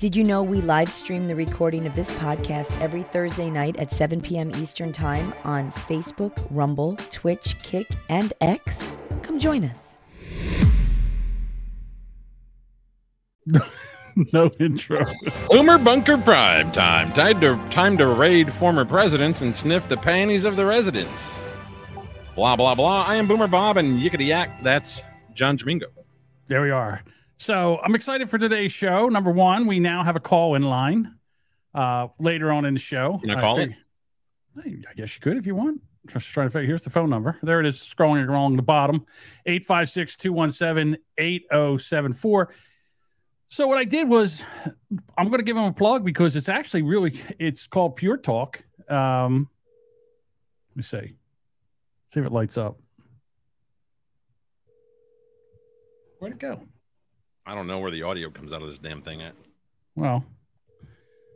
Did you know we live stream the recording of this podcast every Thursday night at 7 p.m. Eastern Time on Facebook, Rumble, Twitch, Kick, and X? Come join us. No intro. Boomer Bunker Prime Time. Time to raid former presidents and sniff the panties of the residents. Blah, blah, blah. I am Boomer Bob, and yickety yak, that's John Domingo. There we are. So I'm excited for today's show. Number one, we now have a call in line later on in the show. Can I call it? I guess you could if you want. Just trying to figure. Here's the phone number. There it is, scrolling along the bottom. 856-217-8074. So what I did was, I'm going to give them a plug because it's actually it's called Pure Talk. Let me see. See if it lights up. Where'd it go? I don't know where the audio comes out of this damn thing at. Well,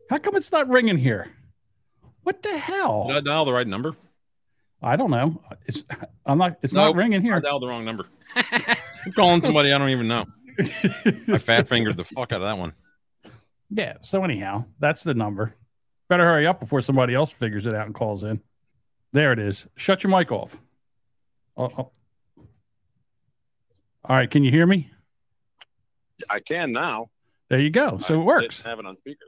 how come it's not ringing here? What the hell? Did I dial the right number? I don't know. It's not ringing here. I dialed the wrong number. I'm calling somebody I don't even know. I fat fingered the fuck out of that one. Yeah. So anyhow, that's the number. Better hurry up before somebody else figures it out and calls in. There it is. Shut your mic off. Oh. All right. Can you hear me? I can now. There you go. So it works. I have it on speaker.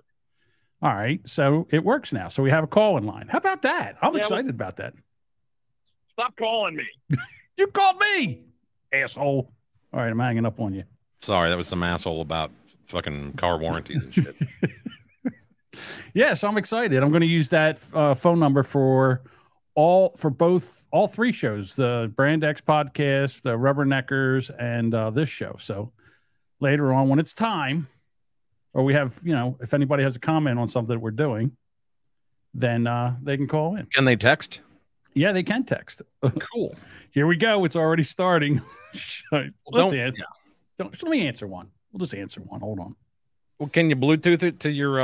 All right. So it works now. So we have a call in line. How about that? I'm excited about that. Stop calling me. You called me, asshole. All right. I'm hanging up on you. Sorry, that was some asshole about fucking car warranties and shit. Yes, I'm excited. I'm going to use that phone number for all three shows, the Brand X podcast, the Rubberneckers, and this show. So later on when it's time, or we have, if anybody has a comment on something that we're doing, then they can call in. Can they text? Yeah, they can text. Cool. Here we go. It's already starting. Let me answer one. We'll just answer one. Hold on. Well, can you Bluetooth it to your...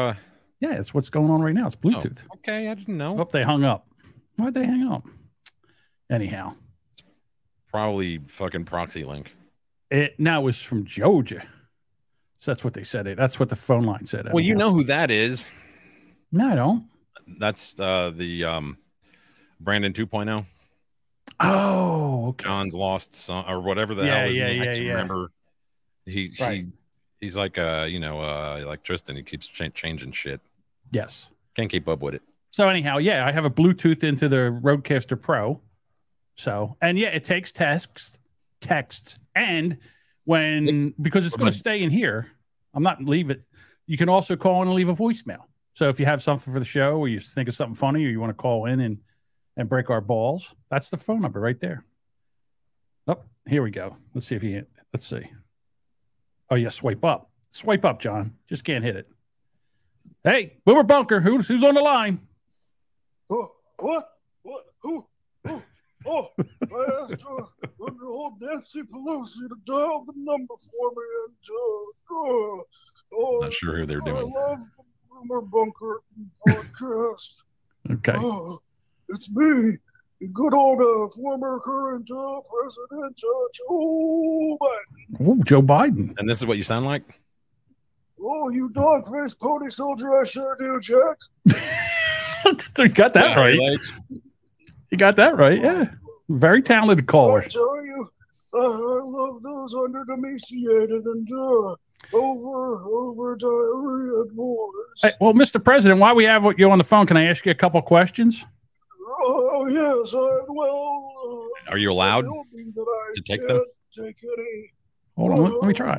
Yeah, it's what's going on right now. It's Bluetooth. Oh, okay, I didn't know. Oh, they hung up. Why'd they hang up? Anyhow. It's probably fucking proxy link. It was from Georgia. So that's what they said. That's what the phone line said. Well, you know who that is. No, I don't. That's the Brandon 2.0. Oh, okay. John's lost son or whatever the hell his name. I can't remember. He's like like Tristan. He keeps changing shit. Yes, can't keep up with it. So anyhow, I have a Bluetooth into the Rodecaster Pro. So it takes texts, and because it's going to stay in here, I'm not leave it. You can also call in and leave a voicemail. So if you have something for the show, or you think of something funny, or you want to call in and break our balls, that's the phone number right there. Oh, here we go. Let's see if he. Let's see. Oh, yeah, swipe up. Swipe up, John. Just can't hit it. Hey, Boomer Bunker, who's on the line? Nancy Pelosi to dial the number for me. Not sure who they're doing. I love the Boomer Bunker podcast. Okay. It's me, good old former current president Joe Biden. Ooh, Joe Biden. And this is what you sound like? Oh, you dog-faced pony soldier, I sure do, Jack. You got that right. You got that right, yeah. Very talented caller. I tell you, I love those under-domesticated and over diarrhea boys. Hey, well, Mr. President, while we have you on the phone, can I ask you a couple of questions? Oh, yes. Are you allowed to take them? Hold on. Let me try.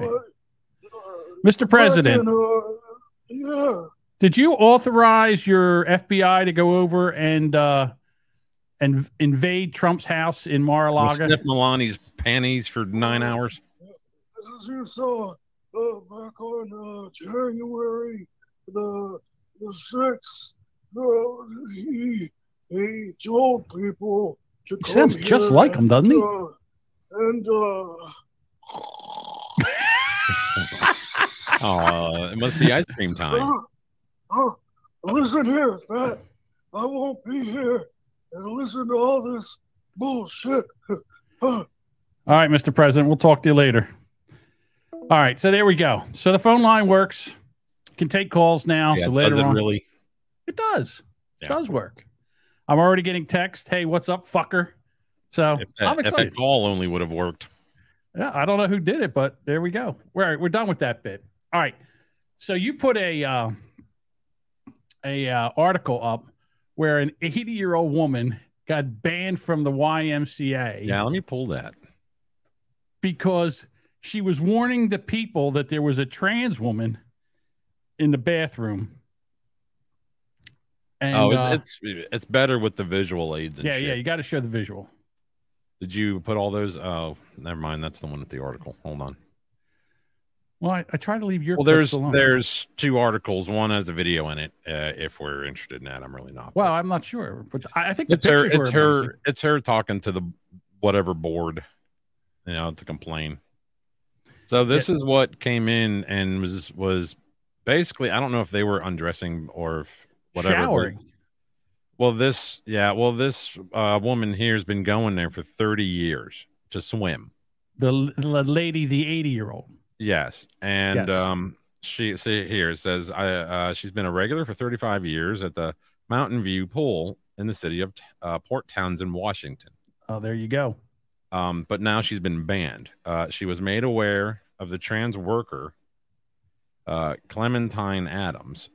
Mr. President, did you authorize your FBI to go over and invade Trump's house in Mar-a-Lago? Sniff Melania's panties for 9 hours? As you saw back on January the 6th, he told people to come. He sounds just like him, doesn't he? It must be ice cream time. Listen here, Pat. I won't be here and listen to all this bullshit. All right, Mr. President, we'll talk to you later. All right, so there we go. So the phone line works. Can take calls now. Yeah, so later on, really, it does. Yeah. It does work. I'm already getting text. Hey, what's up, fucker? So I'm excited. If that call only would have worked. Yeah, I don't know who did it, but there we go. We're done with that bit. All right. So you put a article up where an 80-year-old woman got banned from the YMCA. Yeah, let me pull that. Because she was warning the people that there was a trans woman in the bathroom. And, it's better with the visual aids. And shit. You got to show the visual. Did you put all those? Oh, never mind. That's the one with the article. Hold on. Well, I try to leave your. Well, there's two articles. One has a video in it. If we're interested in that, I'm really not. Well, I'm not sure, but I think it's her. It's her talking to the whatever board, to complain. So this is what came in and was basically. I don't know if they were undressing or if whatever. Showering. This woman here has been going there for 30 years to swim. The lady, the 80-year-old. Yes. And she says she's been a regular for 35 years at the Mountain View Pool in the city of Port Townsend, Washington. Oh, there you go. But now she's been banned. She was made aware of the trans worker, Clementine Adams,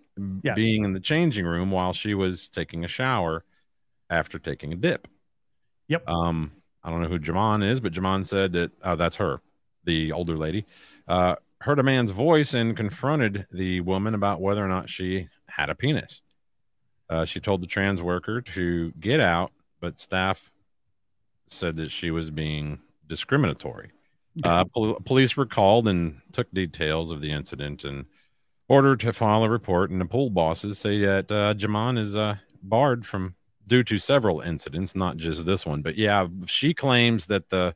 being in the changing room while she was taking a shower after taking a dip. Yep. I don't know who Jamon is, but Jamon said that that's her, the older lady, heard a man's voice and confronted the woman about whether or not she had a penis. She told the trans worker to get out, but staff said that she was being discriminatory. Police were called and took details of the incident and ordered to file a report, and the pool bosses say that Jamon is barred from due to several incidents, not just this one. But she claims that the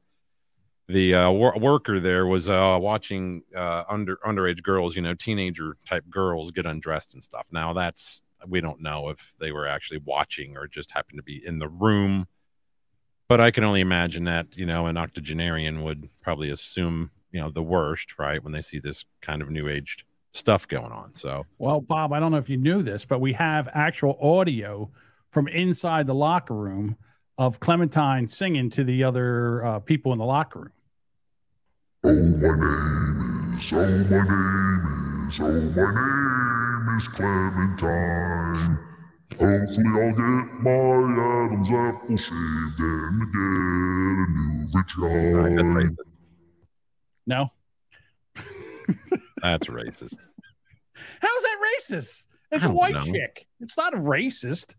worker there was watching underage girls, teenager type girls get undressed and stuff. Now we don't know if they were actually watching or just happened to be in the room. But I can only imagine that, an octogenarian would probably assume, the worst, right? When they see this kind of new aged stuff going on. So, well, Bob, I don't know if you knew this, but we have actual audio from inside the locker room of Clementine singing to the other people in the locker room. Oh, my name is Clementine. Hopefully I'll get my Adam's apple shaved and get a new vagina. No. That's racist. How's that racist? It's a white chick. It's not a racist.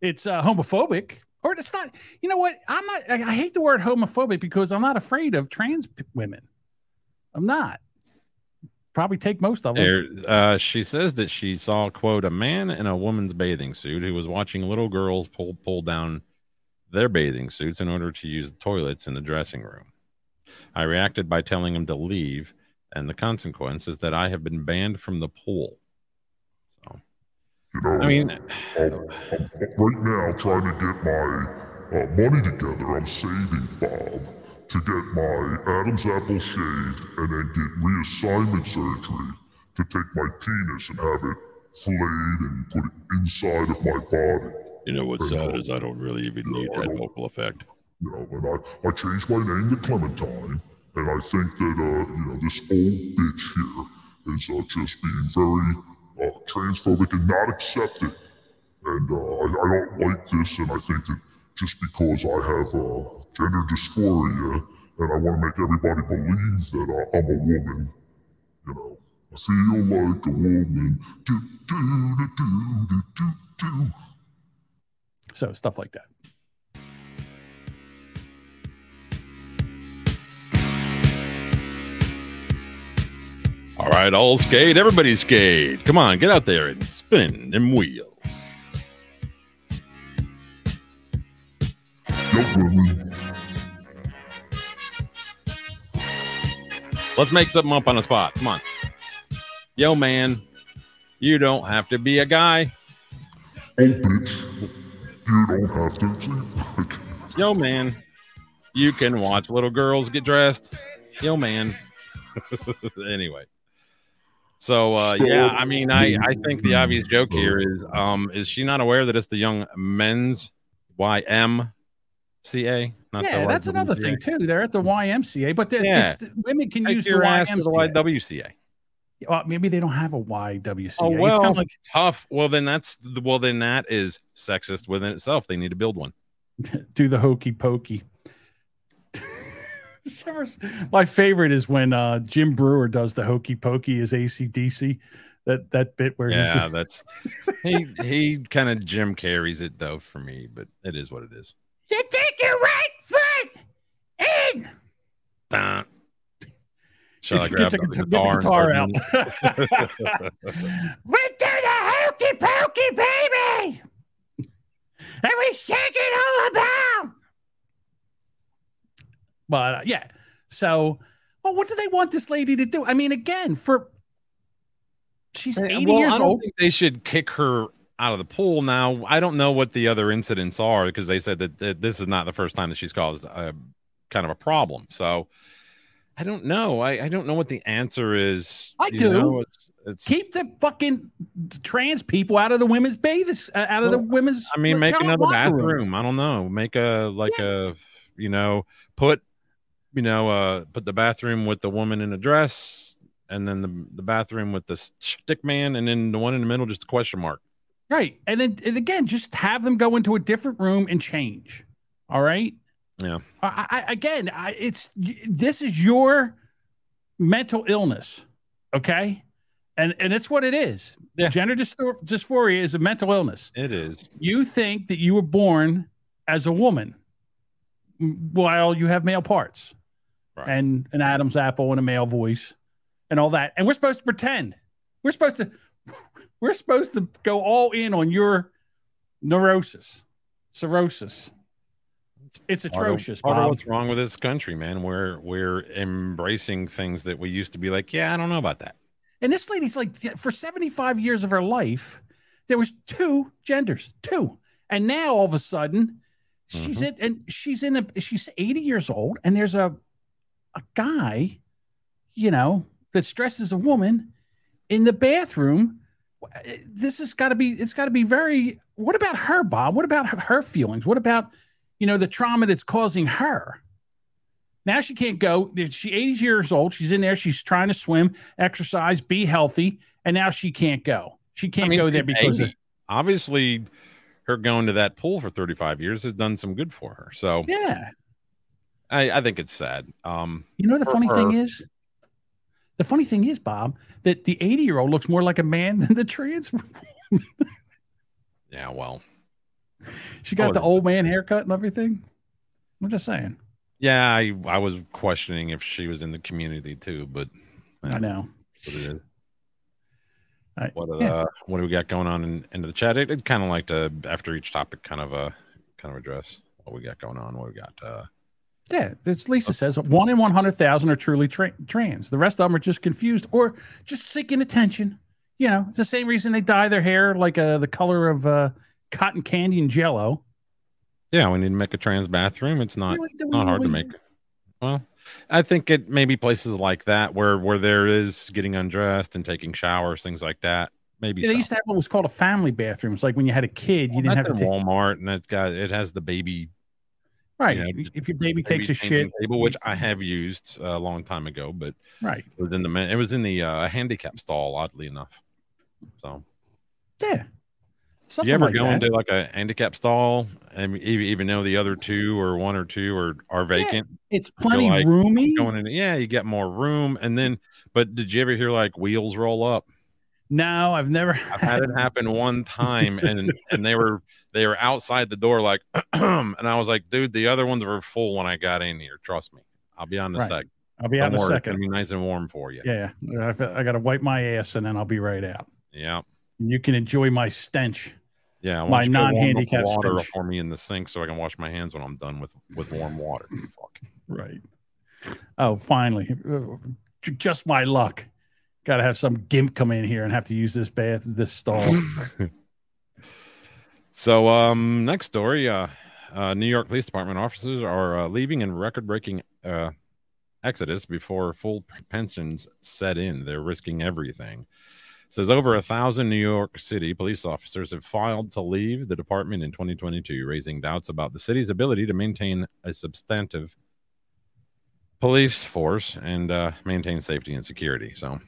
It's homophobic. Or it's not. You know what? I hate the word homophobic because I'm not afraid of trans women. I'm not. Probably take most of them. She says that she saw, quote, a man in a woman's bathing suit who was watching little girls pull down their bathing suits in order to use the toilets in the dressing room. I reacted by telling him to leave, and the consequence is that I have been banned from the pool. So, right now, trying to get my money together. I'm saving, Bob, to get my Adam's apple shaved and then get reassignment surgery to take my penis and have it flayed and put it inside of my body. What's sad is I don't really even need that vocal effect. And I changed my name to Clementine, and I think that, this old bitch here is just being very transphobic and not accepted. And I don't like this, and I think that just because I have gender dysphoria, and I want to make everybody believe that I'm a woman. I feel like a woman. Do, do, do, do, do, do, do. So stuff like that. All right, all skate. Everybody skate. Come on, get out there and spin them wheels. Let's make something up on the spot. Come on. Yo, man, you don't have to be a guy. Oh, bitch, you don't have to. Yo, man, you can watch little girls get dressed. Yo, man. Anyway. So, yeah, I mean, I think the obvious joke here is she not aware that it's the Young Men's YMCA? Not yeah, that's another thing, too. They're at the YMCA, but it's, women can use the YMCA. Well, maybe they don't have a YWCA. Oh, well, it's kind of like tough. Well, then that is sexist within itself. They need to build one. Do the hokey pokey. My favorite is when Jim Brewer does the hokey pokey as AC/DC. That bit where he's just... that's he kind of Jim carries it though for me, but it is what it is. You take your right foot in. Shall I grab the guitar out? We do the hokey pokey, baby, and we shake it all about. But so what do they want this lady to do? I mean, again, she's 80 years old. I don't think they should kick her out of the pool now. I don't know what the other incidents are because they said that this is not the first time that she's caused a kind of a problem. So I don't know. I don't know what the answer is. I do. Know, it's... Keep the fucking trans people out of the women's baths, out of the women's. I mean, make another bathroom. I don't know. Make a put the bathroom with the woman in a dress, and then the bathroom with the stick man, and then the one in the middle, just a question mark. Right. And then again, just have them go into a different room and change. All right. Yeah. This is your mental illness. Okay. And it's what it is. Yeah. Gender dysphoria is a mental illness. It is. You think that you were born as a woman while you have male parts, right, and an Adam's apple and a male voice and all that. And we're supposed to pretend. We're supposed to go all in on your cirrhosis. It's atrocious. Part of what's wrong with this country, man. We're embracing things that we used to be like, yeah, I don't know about that. And this lady's like, for 75 years of her life, there was two genders. And now all of a sudden she's mm-hmm. She's 80 years old, and there's a guy, that dresses a woman in the bathroom. This has got to be, very, what about her, Bob? What about her feelings? What about, the trauma that's causing her? Now she can't go. She's 80 years old. She's in there. She's trying to swim, exercise, be healthy. And now she can't go. She can't go there because obviously her going to that pool for 35 years has done some good for her. So yeah, I think it's sad. The funny thing is, Bob, that the 80-year-old looks more like a man than the trans woman. Yeah, well, she got the old man haircut and everything. I'm just saying. Yeah, I was questioning if she was in the community too, but I know. What do we got going on in the chat? It kind of like to, after each topic, kind of address what we got going on. What we got? It's Lisa says 1 in 100,000 are truly trans. The rest of them are just confused or just seeking attention. It's the same reason they dye their hair like the color of cotton candy and Jello. Yeah, we need to make a trans bathroom. It's not hard to make. Well, I think it maybe places like that where there is getting undressed and taking showers, things like that. Maybe they used to have what was called a family bathroom. It's like when you had a kid, you didn't have to take Walmart, and it has the baby. Right. If your baby takes a shit table, which I have used a long time ago, but right, it was in the handicap stall, oddly enough. So yeah. You ever go into like a handicap stall, and even though the other two or one or two are vacant, it's plenty roomy. You get more room, and then. But did you ever hear like wheels roll up? No, I've never. I've had it happen one time, and they were outside the door, like, and I was like, dude, the other ones were full when I got in here. Trust me, I'll be on the second. I'll be out in a second. It'll be nice and warm for you. Yeah, I got to wipe my ass, and then I'll be right out. Yeah, you can enjoy my stench. Yeah, my non-handicapped water for me in the sink so I can wash my hands when I'm done with warm water. Fuck. Right. Oh, finally, just my luck. Got to have some gimp come in here and have to use this stall. So, next story: New York Police Department officers are leaving in record-breaking exodus before full pensions set in. They're risking everything. It says over 1,000 New York City police officers have filed to leave the department in 2022, raising doubts about the city's ability to maintain a substantive police force and maintain safety and security. So,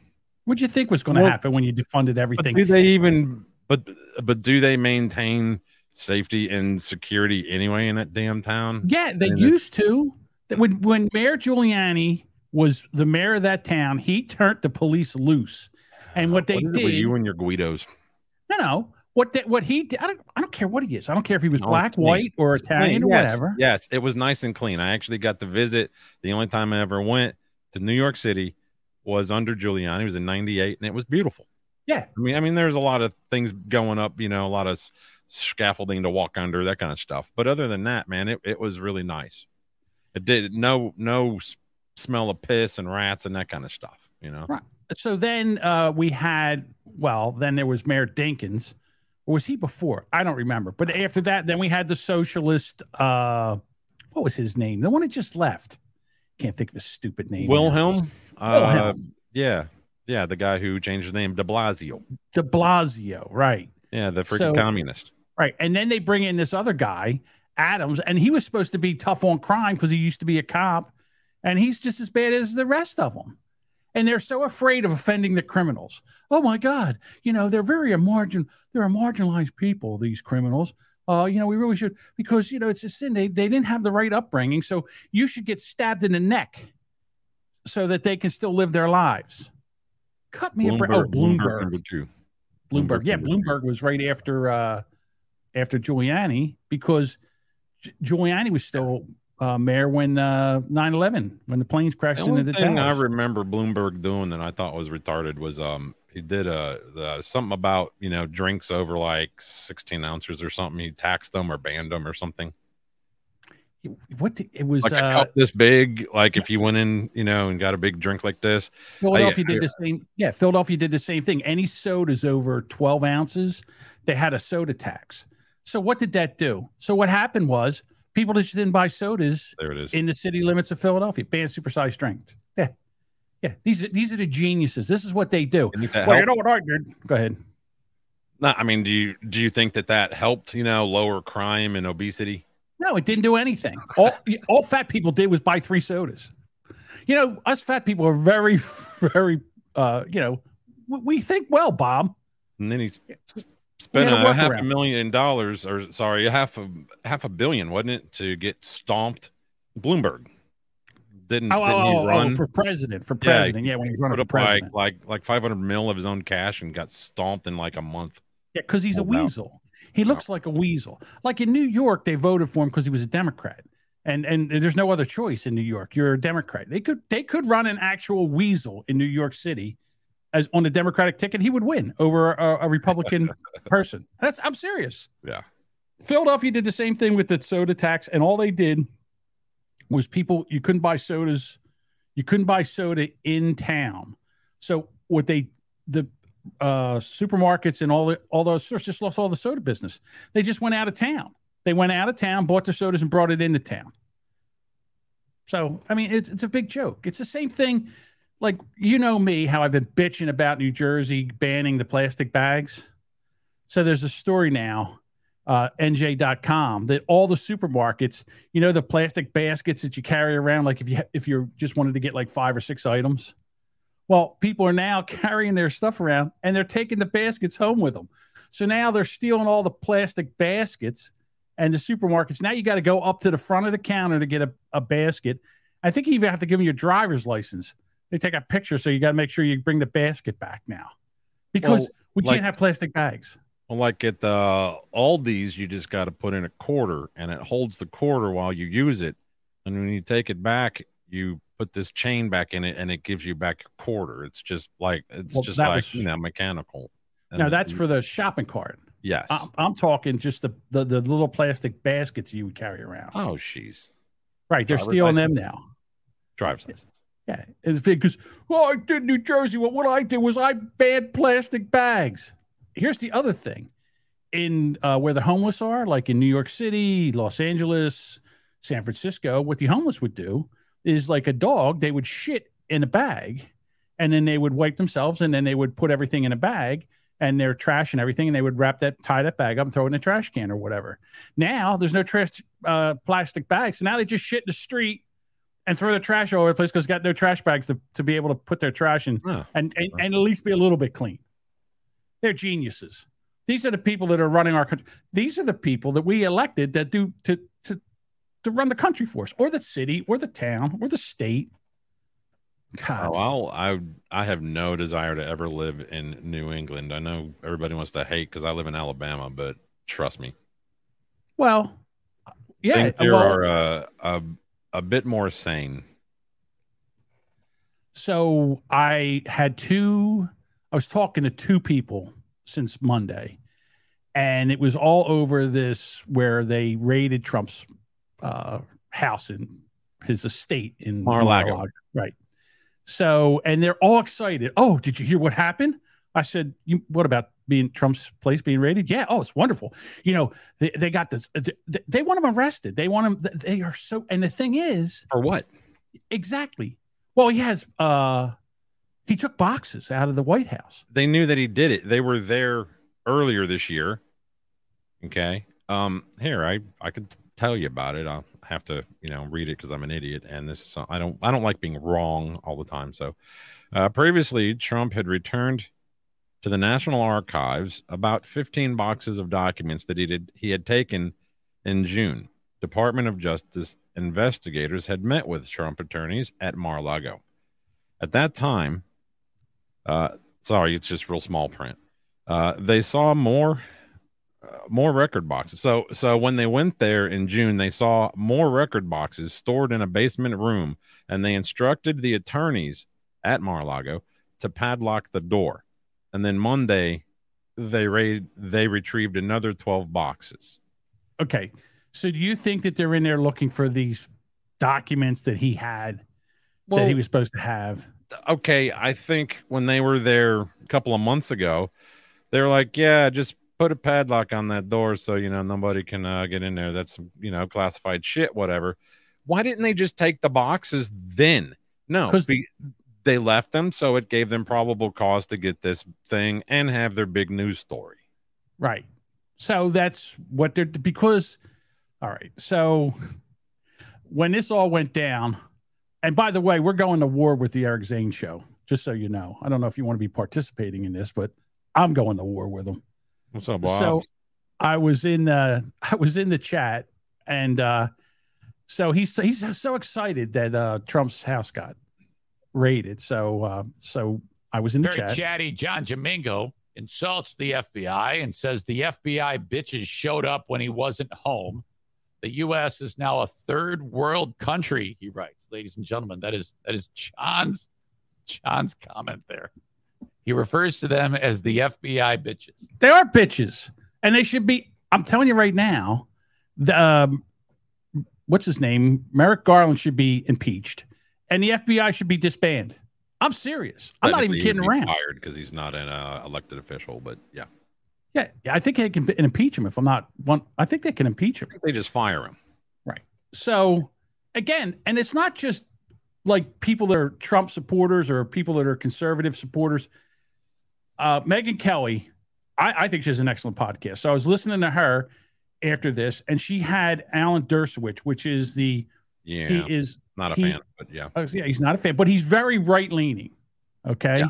what'd you think was going to happen when you defunded everything? Do they even? But do they maintain safety and security anyway in that damn town? Yeah, they used to. When Mayor Giuliani was the mayor of that town, he turned the police loose. And what they did, you and your Guidos. No. What he did, I don't care what he is. I don't care if he was black, white, or Italian, or whatever. Yes, it was nice and clean. I actually got to visit. The only time I ever went to New York City was under Giuliani. It was in '98, and it was beautiful. Yeah, I mean, there's a lot of things going up. You know, a lot of scaffolding to walk under, that kind of stuff. But other than that, man, it was really nice. It did no smell of piss and rats and that kind of stuff. You know. Right. So then then there was Mayor Dinkins. Or was he before? I don't remember. But after that, then we had the socialist. What was his name? The one that just left. Can't think of his stupid name. Wilhelm. Yeah, the guy who changed his name, de Blasio. De Blasio, right. Yeah, the freaking communist. Right, and then they bring in this other guy, Adams, and he was supposed to be tough on crime because he used to be a cop, and he's just as bad as the rest of them. And they're so afraid of offending the criminals. Oh, my God. You know, they're they're a marginalized people, these criminals. We really should, because, it's a sin. They didn't have the right upbringing. So you should get stabbed in the neck so that they can still live their lives. Cut me a break. Oh, Bloomberg. Yeah, Bloomberg was right after Giuliani, because Giuliani was still mayor when 9/11, when the planes crashed into the towers. The thing I remember Bloomberg doing that I thought was retarded was he did something about drinks over like 16 ounces or something. He taxed them or banned them or something. It was like a cup this big. Like if you went in, and got a big drink like this. Philadelphia did the same thing. Any sodas over 12 ounces, they had a soda tax. So what did that do? So what happened was, people just didn't buy sodas in the city limits of Philadelphia. Banned supersized drinks. Yeah. These are the geniuses. This is what they do. Well, you know what I did? Go ahead. No, I mean, do you think that helped? Lower crime and obesity? No, it didn't do anything. All fat people did was buy 3 sodas. Us fat people are very, very. We think well, Bob. And then he's. Spent $500,000 or sorry, half a billion, wasn't it, to get stomped? Bloomberg didn't he run for president? When he was running for president, like $500 million of his own cash and got stomped in like a month. Yeah, because he's a weasel. He looks like a weasel. Like in New York, they voted for him because he was a Democrat, and there's no other choice in New York. You're a Democrat. They could run an actual weasel in New York City. As on the Democratic ticket, he would win over a Republican person. I'm serious. Yeah. Philadelphia did the same thing with the soda tax, and all they did was you couldn't buy sodas. You couldn't buy soda in town. So what the supermarkets and all those stores just lost all the soda business. They just went out of town. They went out of town, bought the sodas, and brought it into town. So, I mean, it's a big joke. It's the same thing. Like, me, how I've been bitching about New Jersey banning the plastic bags. So there's a story now, NJ.com, that all the supermarkets, the plastic baskets that you carry around, like if you just wanted to get like 5 or 6 items. Well, people are now carrying their stuff around and they're taking the baskets home with them. So now they're stealing all the plastic baskets and the supermarkets. Now you got to go up to the front of the counter to get a basket. I think you even have to give them your driver's license. They take a picture, so you got to make sure you bring the basket back now, because we can't have plastic bags. Well, like at the Aldi's, you just got to put in a quarter, and it holds the quarter while you use it. And when you take it back, you put this chain back in it, and it gives you back a quarter. It's just like mechanical. And now that's for the shopping cart. Yes, I'm talking just the little plastic baskets you would carry around. Oh, jeez. Right, they're stealing them now. Driver's license. Yeah, it's big because, I did New Jersey. Well, what I did was I banned plastic bags. Here's the other thing. In where the homeless are, like in New York City, Los Angeles, San Francisco, what the homeless would do, is like a dog. They would shit in a bag, and then they would wipe themselves, and then they would put everything in a bag and their trash and everything, and they would wrap that, tie that bag up and throw it in a trash can or whatever. Now there's no trash, plastic bags. So now they just shit in the street and throw their trash all over the place because got no trash bags to be able to put their trash in and at least be a little bit clean. They're geniuses. These are the people that are running our country. These are the people that we elected that do to run the country for us, or the city, or the town, or the state. God, oh, I have no desire to ever live in New England. I know everybody wants to hate because I live in Alabama, but trust me. Well, yeah, I think there are a bit more sane. So I was talking to two people since Monday, and it was all over this where they raided Trump's house in his estate in Mar-a-Lago. Right. So, and they're all excited. Oh, did you hear what happened? I said, what about being Trump's place being raided? Yeah. Oh, it's wonderful. You know, they got this. They want him arrested. They want him. They are so. And the thing is, for what? Exactly. Well, he has. He took boxes out of the White House. They knew that he did it. They were there earlier this year. Okay. Here, I could tell you about it. I'll have to, read it because I'm an idiot, and this is, I don't like being wrong all the time. So, previously, Trump had returned to the National Archives about 15 boxes of documents that he had taken in June. Department of Justice investigators had met with Trump attorneys at Mar-a-Lago. At that time, it's just real small print. They saw more record boxes. So when they went there in June, they saw more record boxes stored in a basement room, and they instructed the attorneys at Mar-a-Lago to padlock the door. And then Monday, they retrieved another 12 boxes. Okay. So do you think that they're in there looking for these documents that he had, that he was supposed to have? Okay. I think when they were there a couple of months ago, they were like, yeah, just put a padlock on that door so, nobody can get in there. That's, classified shit, whatever. Why didn't they just take the boxes then? No, because they left them. So it gave them probable cause to get this thing and have their big news story. Right. So that's what they're, because, all right. So when this all went down, and by the way, we're going to war with the Eric Zane show, just so you know. I don't know if you want to be participating in this, but I'm going to war with them. What's up, Bob? So I was in the chat, and so he's so excited that Trump's house got raided. So I was in the chat. Very chatty John Domingo insults the FBI and says the FBI bitches showed up when he wasn't home. The U.S. is now a third world country, he writes. Ladies and gentlemen, that is John's comment there. He refers to them as the FBI bitches. They are bitches, and they should be. I'm telling you right now, what's his name? Merrick Garland should be impeached, and the FBI should be disbanded. I'm serious. I'm not even kidding around. Fired because he's not an elected official, but yeah. Yeah, I think they can impeach him if I'm not one. I think they can impeach him. They just fire him. Right. So, again, and it's not just like people that are Trump supporters or people that are conservative supporters. Megyn Kelly, I think she has an excellent podcast. So I was listening to her after this, and she had Alan Dershowitz, which is he's not a fan, but he's very right-leaning, okay? Yeah.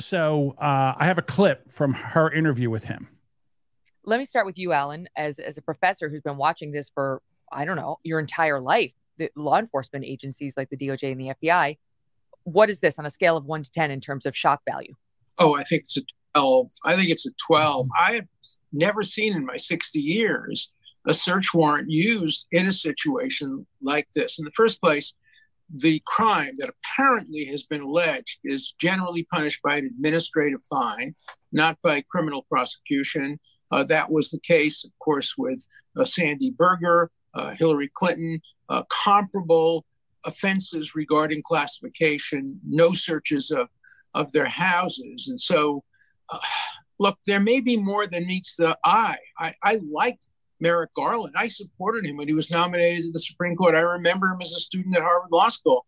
So I have a clip from her interview with him. Let me start with you, Alan, as a professor who's been watching this for, I don't know, your entire life, the law enforcement agencies like the DOJ and the FBI. What is this on a scale of 1 to 10 in terms of shock value? Oh, I think it's a 12. I think it's a 12. I've never seen in my 60 years a search warrant used in a situation like this. In the first place, the crime that apparently has been alleged is generally punished by an administrative fine, not by criminal prosecution. That was the case, of course, with Sandy Berger, Hillary Clinton, comparable offenses regarding classification, no searches of their houses. And so, look, there may be more than meets the eye. I liked Merrick Garland. I supported him when he was nominated to the Supreme Court. I remember him as a student at Harvard Law School.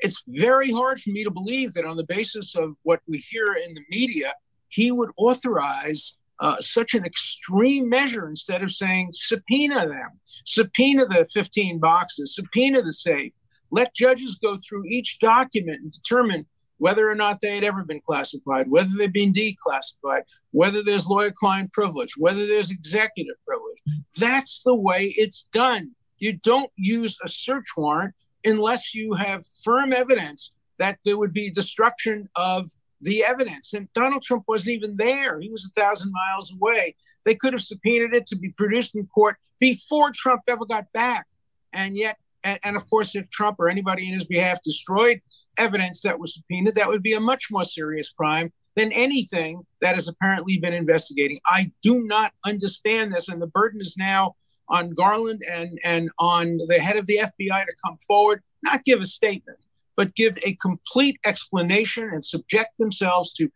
It's very hard for me to believe that on the basis of what we hear in the media, he would authorize such an extreme measure instead of saying, subpoena them, subpoena the 15 boxes, subpoena the safe. Let judges go through each document and determine whether or not they had ever been classified, whether they've been declassified, whether there's lawyer-client privilege, whether there's executive privilege. That's the way it's done. You don't use a search warrant unless you have firm evidence that there would be destruction of the evidence. And Donald Trump wasn't even there. He was 1,000 miles away. They could have subpoenaed it to be produced in court before Trump ever got back. And yet, and of course, if Trump or anybody in his behalf destroyed evidence that was subpoenaed, that would be a much more serious crime than anything that has apparently been investigating. I do not understand this, and the burden is now on Garland and on the head of the FBI to come forward, not give a statement, but give a complete explanation and subject themselves to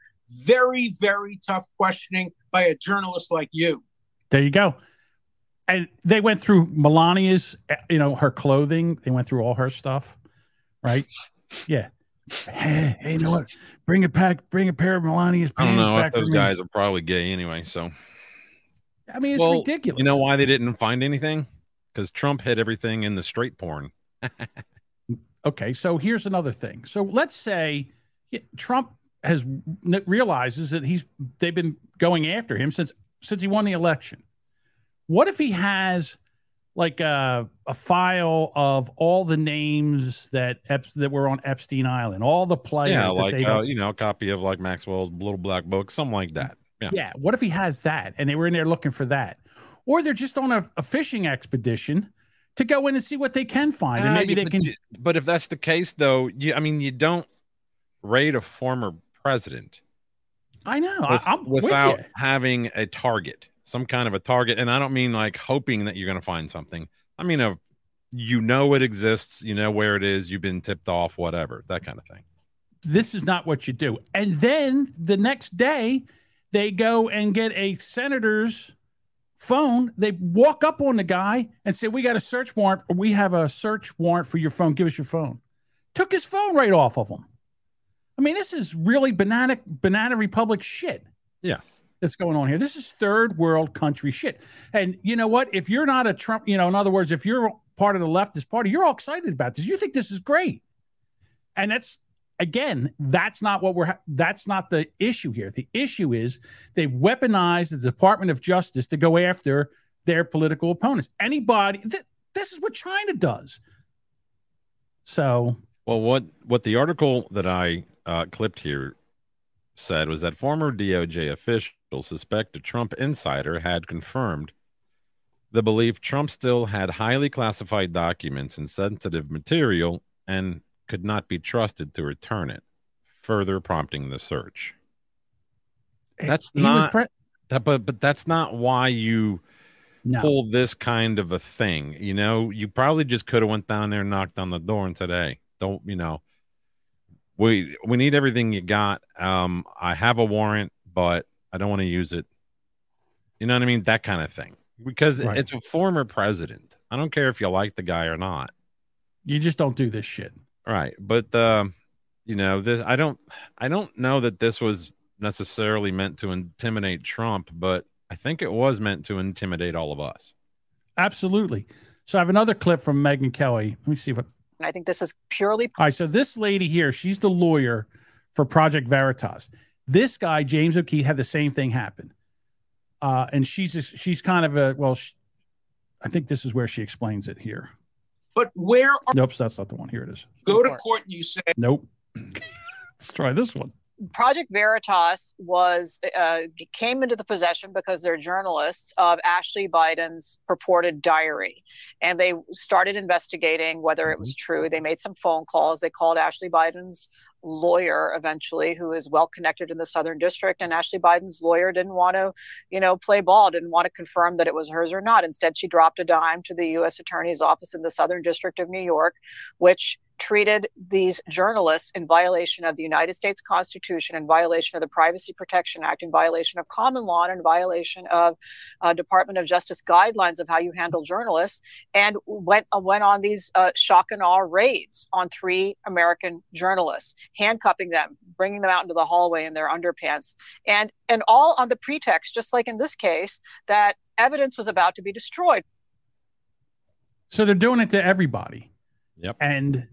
very, very tough questioning by a journalist like you. There you go. And they went through Melania's, her clothing. They went through all her stuff, right? Yeah. Hey, you know what? Bring a pair of Melania's pants. I don't know. Back those guys are probably gay anyway, so. I mean, it's ridiculous. You know why they didn't find anything? Because Trump hid everything in the straight porn. Okay, so here's another thing. So let's say Trump realizes that they've been going after him since he won the election. What if he has like a file of all the names that were on Epstein Island, all the players? Yeah, like that a copy of like Maxwell's Little Black Book, something like that. Yeah. What if he has that and they were in there looking for that, or they're just on a fishing expedition to go in and see what they can find, and maybe they can. But if that's the case, though, you don't raid a former president. I know. Without having a target. Some kind of a target. And I don't mean like hoping that you're going to find something. I mean, it exists, where it is, you've been tipped off, whatever, that kind of thing. This is not what you do. And then the next day they go and get a senator's phone. They walk up on the guy and say, we got a search warrant. Or we have a search warrant for your phone. Give us your phone. Took his phone right off of him. I mean, this is really banana republic shit. Yeah. That's going on here. This is third world country shit. And you know what? If you're not a Trump, in other words, if you're part of the leftist party, you're all excited about this. You think this is great. And that's not the issue here. The issue is they weaponized the Department of Justice to go after their political opponents. This is what China does. So. Well, what the article that I clipped here said was that former DOJ officials suspect a Trump insider had confirmed the belief Trump still had highly classified documents and sensitive material and could not be trusted to return it, further prompting the search. But that's not why you pulled this kind of a thing. You probably just could have went down there, knocked on the door and said, hey, don't, We need everything you got. I have a warrant, but I don't want to use it. You know what I mean? That kind of thing. Because It's a former president. I don't care if you like the guy or not. You just don't do this shit. Right. But, this I don't know that this was necessarily meant to intimidate Trump, but I think it was meant to intimidate all of us. Absolutely. So I have another clip from Megyn Kelly. Let me see if And I think this is purely... All right, so this lady here, she's the lawyer for Project Veritas. This guy, James O'Keefe, had the same thing happen. And she's kind of a... Well, I think this is where she explains it here. But where are... Nope, that's not the one. Here it is. Go to court and you say... Nope. Let's try this one. Project Veritas came into the possession because they're journalists of Ashley Biden's purported diary, and they started investigating whether it was true. They made some phone calls. They called Ashley Biden's lawyer eventually, who is well connected in the Southern District, and Ashley Biden's lawyer didn't want to, play ball, didn't want to confirm that it was hers or not. Instead, she dropped a dime to the U.S. Attorney's Office in the Southern District of New York, which treated these journalists in violation of the United States Constitution, in violation of the Privacy Protection Act, in violation of common law, and in violation of Department of Justice guidelines of how you handle journalists, and went on these shock and awe raids on three American journalists, handcuffing them, bringing them out into the hallway in their underpants, and all on the pretext, just like in this case, that evidence was about to be destroyed. So they're doing it to everybody. Yep. And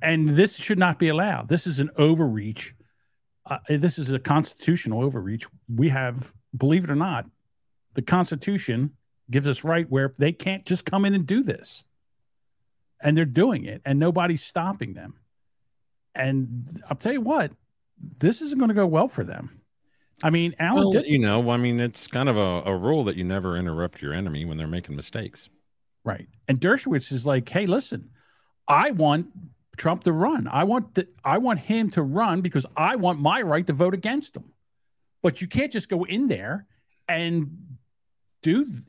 this should not be allowed. This is an overreach. This is a constitutional overreach. We have, believe it or not, the Constitution gives us right where they can't just come in and do this. And they're doing it, and nobody's stopping them. And I'll tell you what, this isn't going to go well for them. I mean, Alan, well, you know, I mean, it's kind of a rule that you never interrupt your enemy when they're making mistakes. Right. And Dershowitz is like, hey, listen, I want Trump to run. I want him to run because I want my right to vote against him. But you can't just go in there and weaponize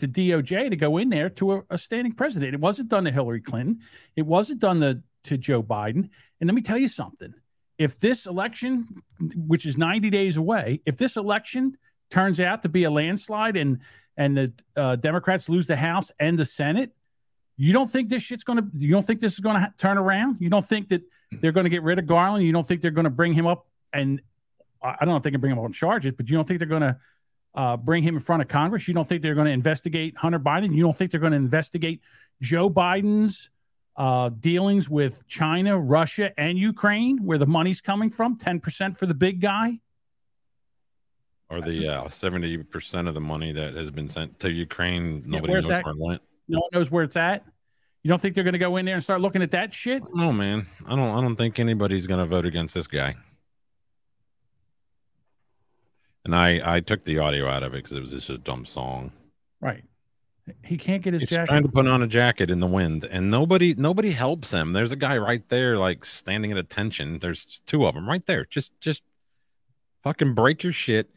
the DOJ to go in there to a standing president. It wasn't done to Hillary Clinton. It wasn't done to Joe Biden. And let me tell you something. If this election, which is 90 days away, if this election turns out to be a landslide and the Democrats lose the House and the Senate, you don't think this is going to turn around? You don't think that they're going to get rid of Garland? You don't think they're going to bring him up? And I don't know if they can bring him up on charges, but you don't think they're going to bring him in front of Congress? You don't think they're going to investigate Hunter Biden? You don't think they're going to investigate Joe Biden's dealings with China, Russia, and Ukraine, where the money's coming from? 10% for the big guy? Or the 70% of the money that has been sent to Ukraine, nobody knows where it went. No one knows where it's at. You don't think they're going to go in there and start looking at that shit? No, man. I don't think anybody's going to vote against this guy. And I took the audio out of it because it was just a dumb song. Right. He can't get his jacket. He's trying to put on a jacket in the wind, and nobody helps him. There's a guy right there, like standing at attention. There's two of them right there. Just fucking break your shit.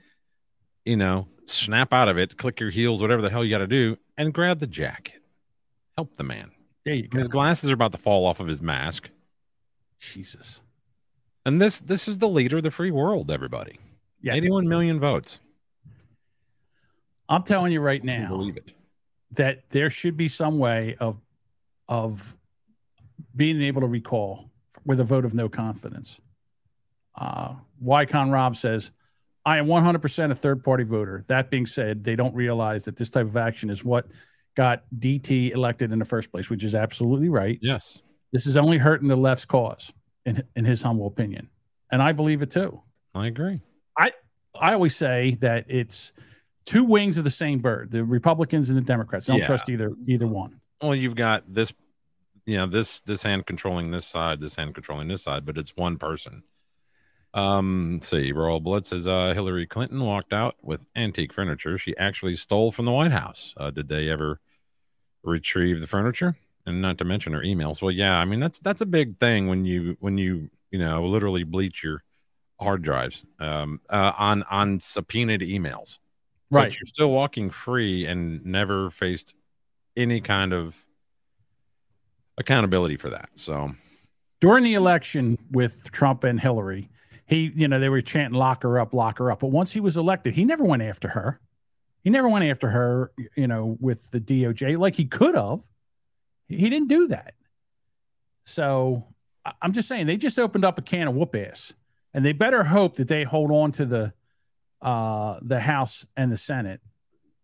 You know, snap out of it, click your heels, whatever the hell you got to do, and grab the jacket. Help the man. There you go. His glasses are about to fall off of his mask. Jesus. And this is the leader of the free world, everybody. Yeah, 81 million votes. I'm telling you right now, believe it, that there should be some way of being able to recall with a vote of no confidence. Wycon Rob says, I am 100% a third-party voter. That being said, they don't realize that this type of action is what got DT elected in the first place, which is absolutely right. Yes. This is only hurting the left's cause, in his humble opinion. And I believe it, too. I agree. I always say that it's two wings of the same bird, the Republicans and the Democrats. I don't trust either one. Well, you've got this, this hand controlling this side, this hand controlling this side, but it's one person. Let's see, Royal Blood says Hillary Clinton walked out with antique furniture she actually stole from the White House. Did they ever retrieve the furniture? And not to mention her emails. Well, yeah, I mean that's a big thing when you literally bleach your hard drives on subpoenaed emails. Right, but you're still walking free and never faced any kind of accountability for that. So during the election with Trump and Hillary, they were chanting, lock her up, lock her up. But once he was elected, he never went after her. He never went after her, with the DOJ like he could have. He didn't do that. So I'm just saying, they just opened up a can of whoop ass, and they better hope that they hold on to the House and the Senate.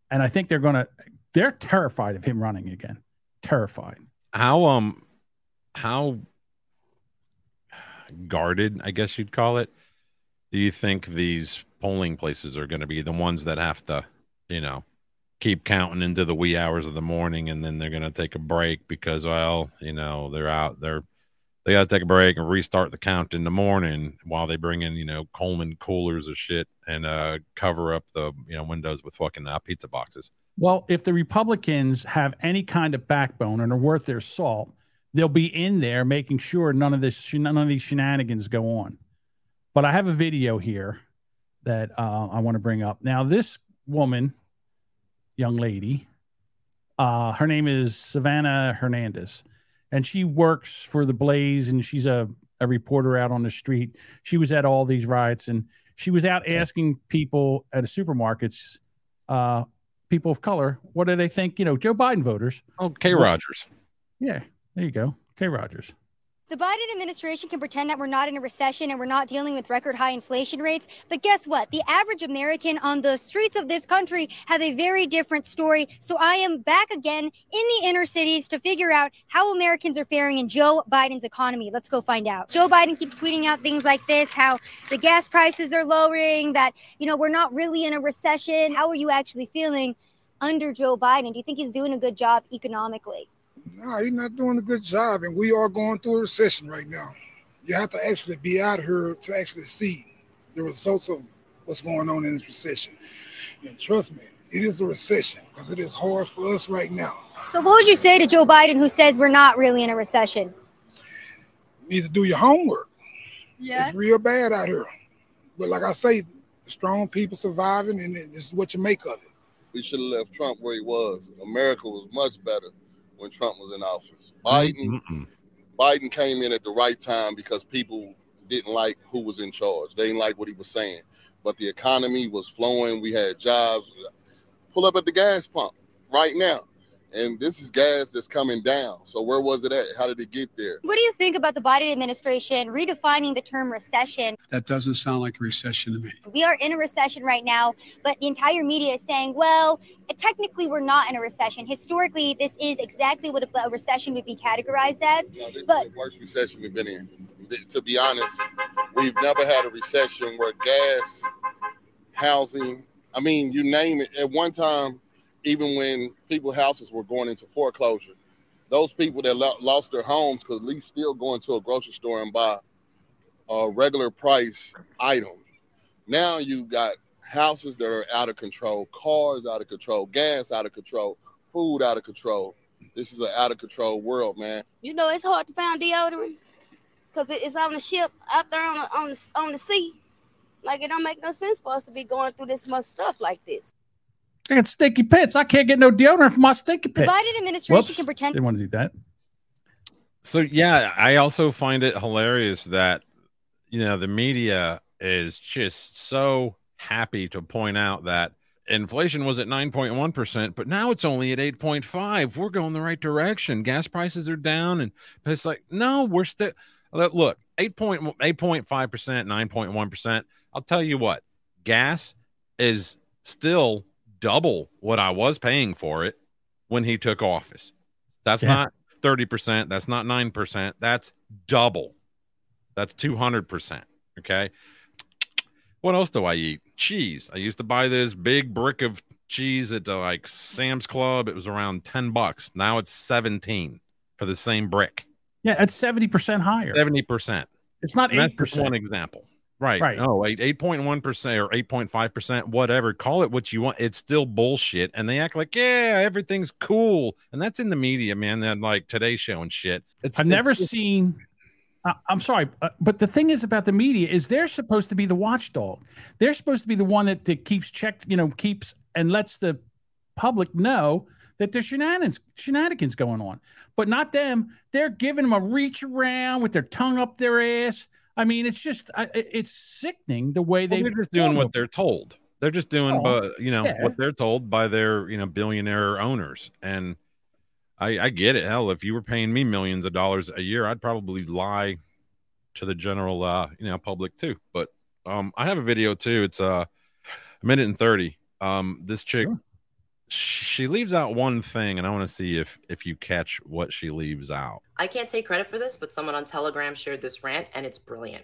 And I think they're terrified of him running again. Terrified. How guarded, I guess you'd call it, do you think these polling places are going to be? The ones that have to, keep counting into the wee hours of the morning, and then they're going to take a break because, they're out there. They got to take a break and restart the count in the morning while they bring in, Coleman coolers or shit and cover up the, windows with fucking pizza boxes. Well, if the Republicans have any kind of backbone and are worth their salt, they'll be in there making sure none of these shenanigans go on. But I have a video here that I want to bring up. Now, this woman, young lady, her name is Savannah Hernandez. and she works for the Blaze, and she's a reporter out on the street. She was at all these riots, and she was out asking people at the supermarkets, people of color, what do they think? You know, Joe Biden voters. Oh, K. Rogers. Yeah, there you go. K. Rogers. The Biden administration can pretend that we're not in a recession and we're not dealing with record high inflation rates. But guess what? The average American on the streets of this country have a very different story. So I am back again in the inner cities to figure out how Americans are faring in Joe Biden's economy. Let's go find out. Joe Biden keeps tweeting out things like this, how the gas prices are lowering, that, you know, we're not really in a recession. How are you actually feeling under Joe Biden? Do you think he's doing a good job economically? No, he's not doing a good job, and we are going through a recession right now. You have to actually be out here to actually see the results of what's going on in this recession. And trust me, it is a recession because it is hard for us right now. So what would you say to Joe Biden, who says we're not really in a recession? You need to do your homework. Yeah. It's real bad out here. But like I say, strong people surviving, and this is what you make of it. We should have left Trump where he was. America was much better when Trump was in office. Biden came in at the right time because people didn't like who was in charge. They didn't like what he was saying. But the economy was flowing. We had jobs. Pull up at the gas pump right now. And this is gas that's coming down. So where was it at? How did it get there? What do you think about the Biden administration redefining the term recession? That doesn't sound like a recession to me. We are in a recession right now, but the entire media is saying, well, technically we're not in a recession. Historically, this is exactly what a recession would be categorized as. No, this is the worst recession we've been in. To be honest, we've never had a recession where gas, housing, I mean, you name it. At one time, even when people's houses were going into foreclosure, those people that lost their homes could at least still go into a grocery store and buy a regular price item. Now you got houses that are out of control, cars out of control, gas out of control, food out of control. This is an out of control world, man. You know, it's hard to find deodorant because it's on the ship out there on the sea. Like, it don't make no sense for us to be going through this much stuff like this. I got stinky pits. I can't get no deodorant for my stinky pits. The Biden administration can pretend. Didn't want to do that. So, yeah, I also find it hilarious that, you know, the media is just so happy to point out that inflation was at 9.1%, but now it's only at 8.5. We're going the right direction. Gas prices are down. And it's like, no, we're still. Look, 8.5%, 9.1%. I'll tell you what, gas is still double what I was paying for it when he took office. That's not 30%. That's not 9%. That's double. That's 200%. Okay. What else do I eat? Cheese. I used to buy this big brick of cheese at like Sam's Club. It was around $10. Now it's 17 for the same brick. Yeah. It's 70% higher. 70%. It's not 8%. That's one example. Right. Oh, 8.1% or 8.5%, whatever. Call it what you want. It's still bullshit. And they act like, yeah, everything's cool. And that's in the media, man. They're like Today Show and shit. But the thing is about the media is they're supposed to be the watchdog. They're supposed to be the one that keeps checked, you know, keeps and lets the public know that there's shenanigans going on. But not them. They're giving them a reach around with their tongue up their ass. I mean, it's just, it's sickening the way they're just doing what they're told. They're just doing, what they're told by their, you know, billionaire owners. And I get it. Hell, if you were paying me millions of dollars a year, I'd probably lie to the general, public too. But I have a video too. It's a minute and 30. This chick, she leaves out one thing, and I want to see if you catch what she leaves out. I can't take credit for this, but someone on Telegram shared this rant, and it's brilliant.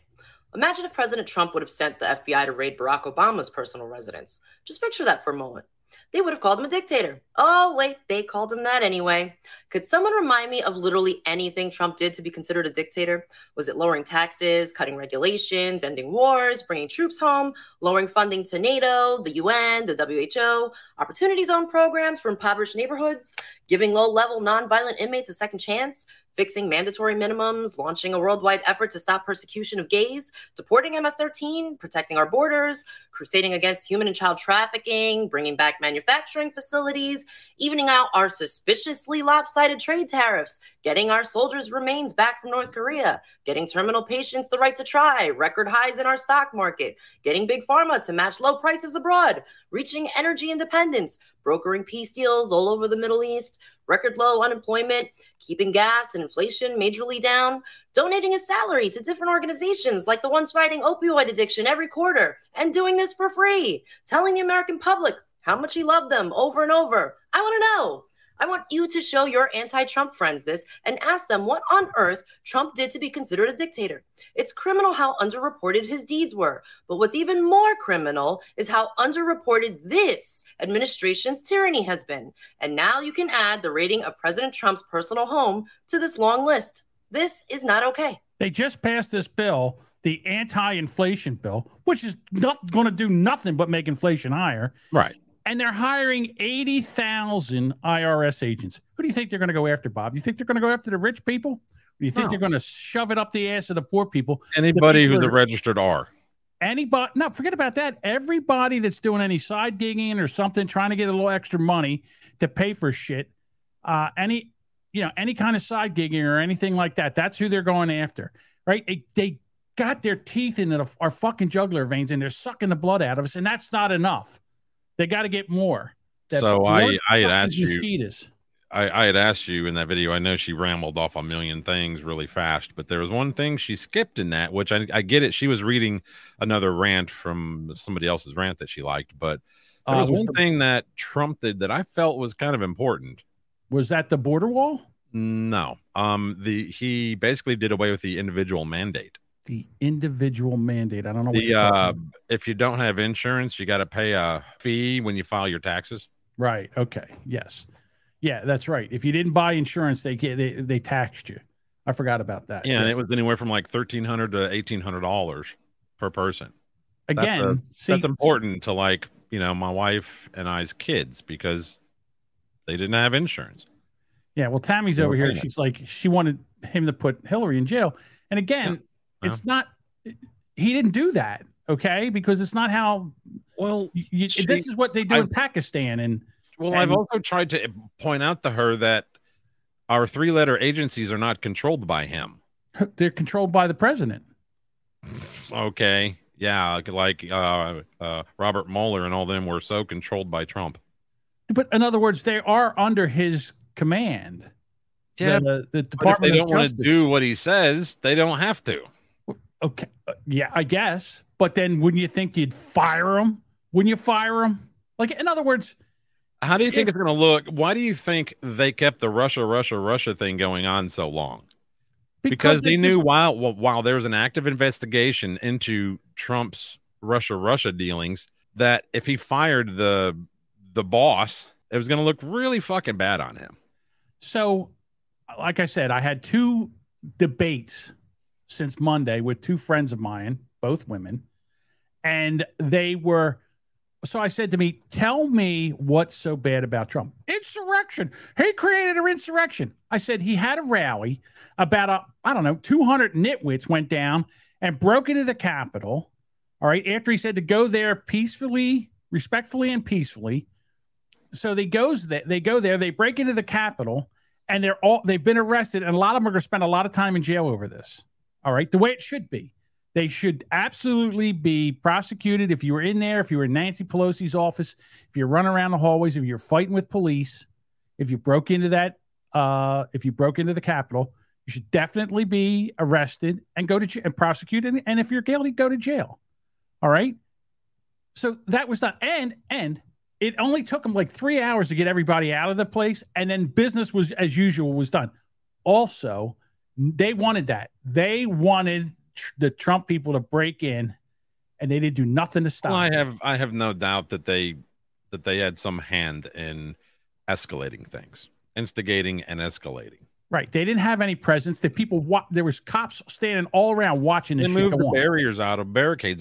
Imagine if President Trump would have sent the FBI to raid Barack Obama's personal residence. Just picture that for a moment. They would have called him a dictator. Oh, wait, they called him that anyway. Could someone remind me of literally anything Trump did to be considered a dictator? Was it lowering taxes, cutting regulations, ending wars, bringing troops home, lowering funding to NATO, the UN, the WHO, opportunity zone programs for impoverished neighborhoods, giving low-level nonviolent inmates a second chance, fixing mandatory minimums, launching a worldwide effort to stop persecution of gays, deporting MS-13, protecting our borders, crusading against human and child trafficking, bringing back manufacturing facilities, evening out our suspiciously lopsided trade tariffs, getting our soldiers' remains back from North Korea, getting terminal patients the right to try, record highs in our stock market, getting big pharma to match low prices abroad, reaching energy independence, brokering peace deals all over the Middle East, record low unemployment, keeping gas and inflation majorly down, donating his salary to different organizations like the ones fighting opioid addiction every quarter, and doing this for free, telling the American public how much he loved them over and over. I want to know. I want you to show your anti-Trump friends this and ask them what on earth Trump did to be considered a dictator. It's criminal how underreported his deeds were. But what's even more criminal is how underreported this administration's tyranny has been. And now you can add the rating of President Trump's personal home to this long list. This is not okay. They just passed this bill, the anti-inflation bill, which is not going to do nothing but make inflation higher. Right. And they're hiring 80,000 IRS agents. Who do you think they're going to go after, Bob? You think they're going to go after the rich people? Or do you think they're going to shove it up the ass of the poor people? Anybody who the registered are. Anybody? No, forget about that. Everybody that's doing any side gigging or something, trying to get a little extra money to pay for shit, any kind of side gigging or anything like that. That's who they're going after, right? They got their teeth into our fucking jugular veins, and they're sucking the blood out of us, and that's not enough. They got to get more. So I had asked you in that video, I know she rambled off a million things really fast, but there was one thing she skipped in that, which I get it. She was reading another rant from somebody else's rant that she liked, but there was one thing that Trump did that I felt was kind of important. Was that the border wall? No. He basically did away with the individual mandate. The individual mandate. I don't know what you're talking about. If you don't have insurance, you got to pay a fee when you file your taxes. Right. Okay. Yes. Yeah, that's right. If you didn't buy insurance, they taxed you. I forgot about that. Yeah, and it was anywhere from like $1,300 to $1,800 per person. Again, that's important to my wife and I's kids because they didn't have insurance. Yeah. Well, Tammy's over here. She's like, she wanted him to put Hillary in jail. And again, it's not, he didn't do that, okay? Because it's not how, this is what they do in Pakistan. I've also tried to point out to her that our three-letter agencies are not controlled by him. They're controlled by the president. Okay, yeah, Robert Mueller and all them were so controlled by Trump. But in other words, they are under his command. Yeah, the Department of Justice. If they don't want to do what he says, they don't have to. Okay. Yeah, I guess. But then wouldn't you think you'd fire him? Wouldn't you fire him? Like, in other words, how do you think it's going to look? Why do you think they kept the Russia thing going on so long? Because they knew while there was an active investigation into Trump's Russia dealings, that if he fired the boss, it was going to look really fucking bad on him. So, like I said, I had two debates since Monday with two friends of mine, both women, and they were, so I said to me, tell me what's so bad about Trump. Insurrection. He created an insurrection. I said he had a rally about, 200 nitwits went down and broke into the Capitol, all right, after he said to go there peacefully, respectfully and peacefully. So they go there, they break into the Capitol, and they've been arrested, and a lot of them are going to spend a lot of time in jail over this. All right, the way it should be. They should absolutely be prosecuted if you were in there, if you were in Nancy Pelosi's office, if you're running around the hallways, if you're fighting with police, if you broke into the Capitol, you should definitely be arrested and go to jail and prosecuted. And if you're guilty, go to jail. All right. So that was not, and it only took them like 3 hours to get everybody out of the place. And then business was as usual was done. Also, they wanted that. They wanted the Trump people to break in, and they didn't do nothing to stop. Well, I have no doubt that they had some hand in escalating things, instigating and escalating. Right. They didn't have any presence. There was cops standing all around watching this. They moved the barricades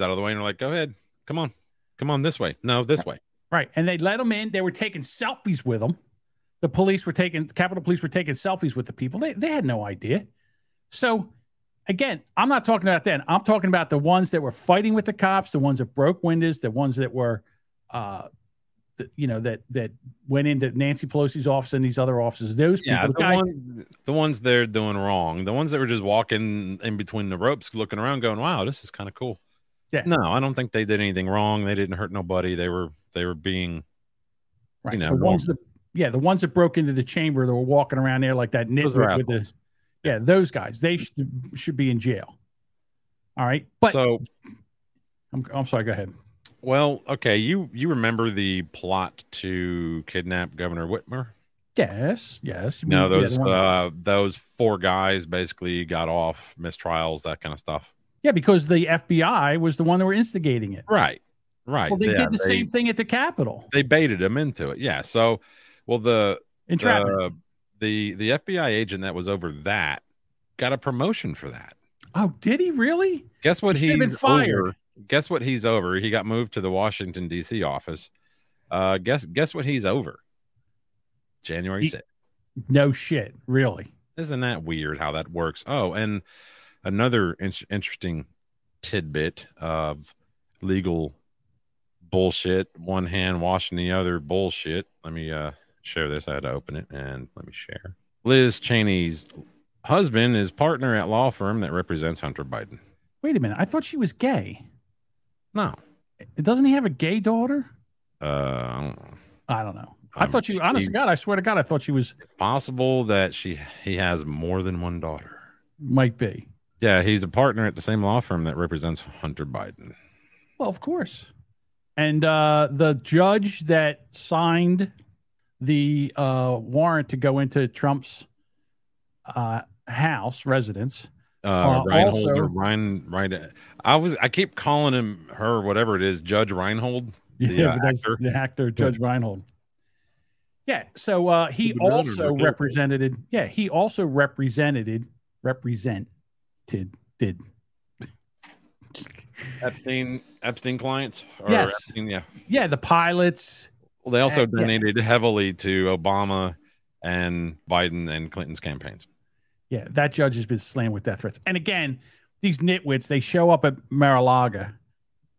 out of the way, and they're like, "Go ahead, come on this way." No, this way. Right. And they let them in. They were taking selfies with them. The police were taking, Capitol Police were taking selfies with the people. They had no idea. So again, I'm not talking about that. I'm talking about the ones that were fighting with the cops, the ones that broke windows, the ones that were, that went into Nancy Pelosi's office and these other offices. Those people, the ones they're doing wrong, the ones that were just walking in between the ropes, looking around, going, "Wow, this is kind of cool." Yeah. No, I don't think they did anything wrong. They didn't hurt nobody. They were being, right. The ones that broke into the chamber that were walking around there like that nitwit with the. Yeah, those guys, they should be in jail. All right. But so, I'm sorry, go ahead. Well, okay, you remember the plot to kidnap Governor Whitmer? Yes. No, those four guys basically got off, mistrials, that kind of stuff. Yeah, because the FBI was the one that were instigating it. Right. Well, they did the same thing at the Capitol. They baited them into it. Yeah. So, well, the entrapment. The FBI agent that was over that got a promotion for that. Oh, did he really? Guess what? He's been fired. Guess what he's over? He got moved to the Washington, D.C. office. Guess what he's over? January 6th. No shit. Really? Isn't that weird how that works? Oh, and another interesting tidbit of legal bullshit. One hand washing the other bullshit. Let me share this. I had to open it and let me share. Liz Cheney's husband is partner at law firm that represents Hunter Biden. Wait a minute. I thought she was gay. No. Doesn't he have a gay daughter? I don't know. I thought she, honest to God, I swear to God, I thought she was. It's possible that he has more than one daughter. Might be. Yeah, he's a partner at the same law firm that represents Hunter Biden. Well, of course. And the judge that signed the warrant to go into Trump's house residence. Reinhold also, or Ryan. I keep calling her whatever it is, Judge Reinhold. The actor, Judge Reinhold. Yeah. So he also represented Epstein clients. Or yes. Epstein, yeah. Yeah. The pilots. Well, they also donated heavily to Obama and Biden and Clinton's campaigns. Yeah, that judge has been slammed with death threats. And again, these nitwits, they show up at Mar-a-Lago.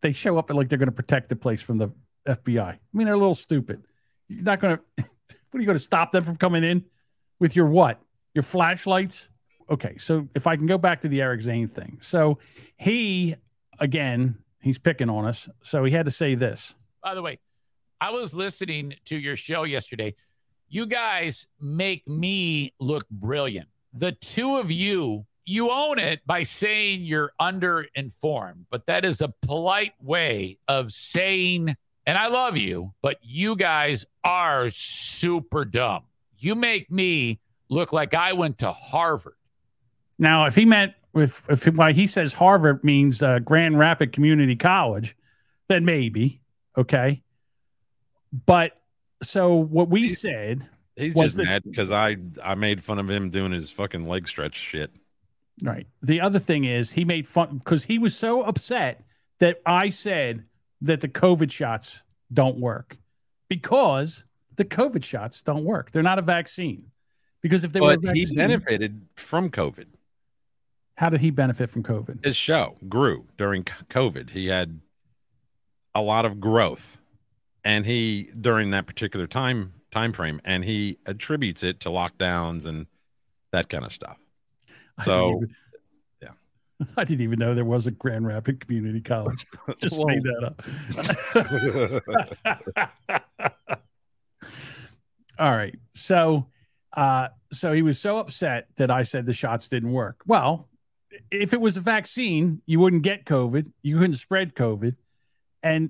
They show up like they're going to protect the place from the FBI. I mean, they're a little stupid. You're not going to... What, are you going to stop them from coming in? With your what? Your flashlights? Okay, so if I can go back to the Eric Zane thing. So he, again, he's picking on us. So he had to say this. By the way, I was listening to your show yesterday. You guys make me look brilliant. The two of you own it by saying you're underinformed, but that is a polite way of saying, and I love you, but you guys are super dumb. You make me look like I went to Harvard. Now, if he meant, if why he says Harvard means Grand Rapids Community College, then maybe, okay? But so what we said... He's just mad because I made fun of him doing his fucking leg stretch shit. Right. The other thing is he made fun because he was so upset that I said that the COVID shots don't work because the COVID shots don't work. They're not a vaccine. Because if they were a vaccine, he benefited from COVID. How did he benefit from COVID? His show grew during COVID. He had a lot of growth. And he, during that particular time frame, and he attributes it to lockdowns and that kind of stuff. So, I didn't even know there was a Grand Rapids Community College. Just made that up. All right. So, so he was so upset that I said the shots didn't work. Well, if it was a vaccine, you wouldn't get COVID. You couldn't spread COVID, and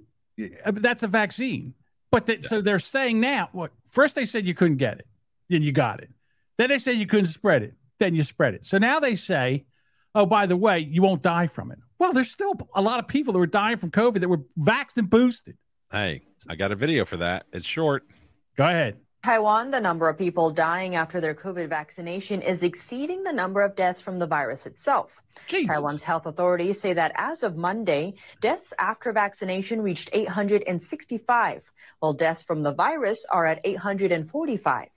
that's a vaccine. But so they're saying now, what? First they said you couldn't get it, then you got it. Then they said you couldn't spread it, then you spread it. So now they say, oh, by the way, you won't die from it. Well, there's still a lot of people that were dying from COVID that were vaxxed and boosted. Hey, I got a video for that. It's short. Go ahead. Taiwan, the number of people dying after their COVID vaccination is exceeding the number of deaths from the virus itself. Jesus. Taiwan's health authorities say that as of Monday, deaths after vaccination reached 865, while deaths from the virus are at 845.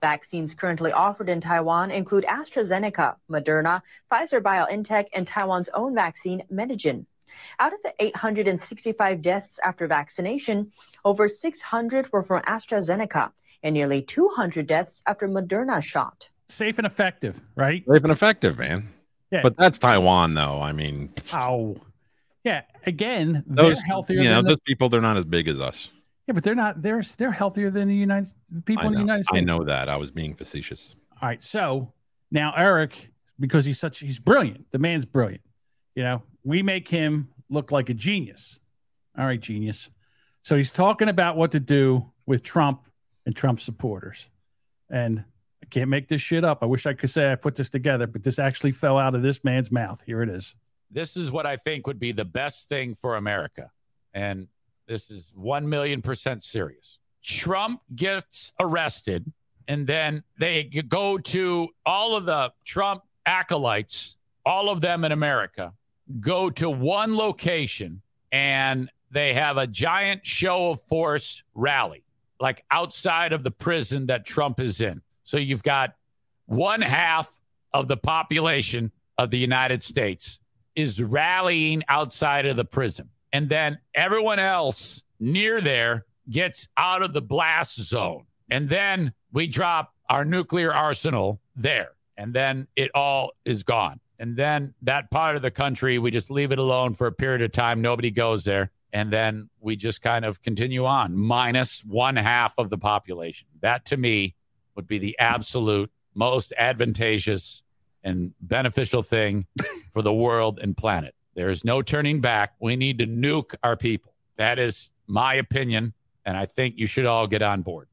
Vaccines currently offered in Taiwan include AstraZeneca, Moderna, Pfizer-BioNTech, and Taiwan's own vaccine, Medigen. Out of the 865 deaths after vaccination, over 600 were from AstraZeneca and nearly 200 deaths after Moderna shot. Safe and effective, right? Safe and effective, man. Yeah. But that's Taiwan, though. I mean, yeah. Again, they're healthier. You know, those people, they're not as big as us. Yeah, but they're not. They're healthier than the United people in the United States. I know that. I was being facetious. All right. So now Eric, because he's brilliant. The man's brilliant. You know, we make him look like a genius. All right, genius. So he's talking about what to do with Trump and Trump supporters. And I can't make this shit up. I wish I could say I put this together, but this actually fell out of this man's mouth. Here it is. This is what I think would be the best thing for America. And this is 1,000,000% serious. Trump gets arrested, and then they go to all of the Trump acolytes, all of them in America, go to one location, and they have a giant show of force rally, like outside of the prison that Trump is in. So you've got one half of the population of the United States is rallying outside of the prison. And then everyone else near there gets out of the blast zone. And then we drop our nuclear arsenal there. And then it all is gone. And then that part of the country, we just leave it alone for a period of time. Nobody goes there. And then we just kind of continue on, minus one half of the population. That, to me, would be the absolute most advantageous and beneficial thing for the world and planet. There is no turning back. We need to nuke our people. That is my opinion, and I think you should all get on board.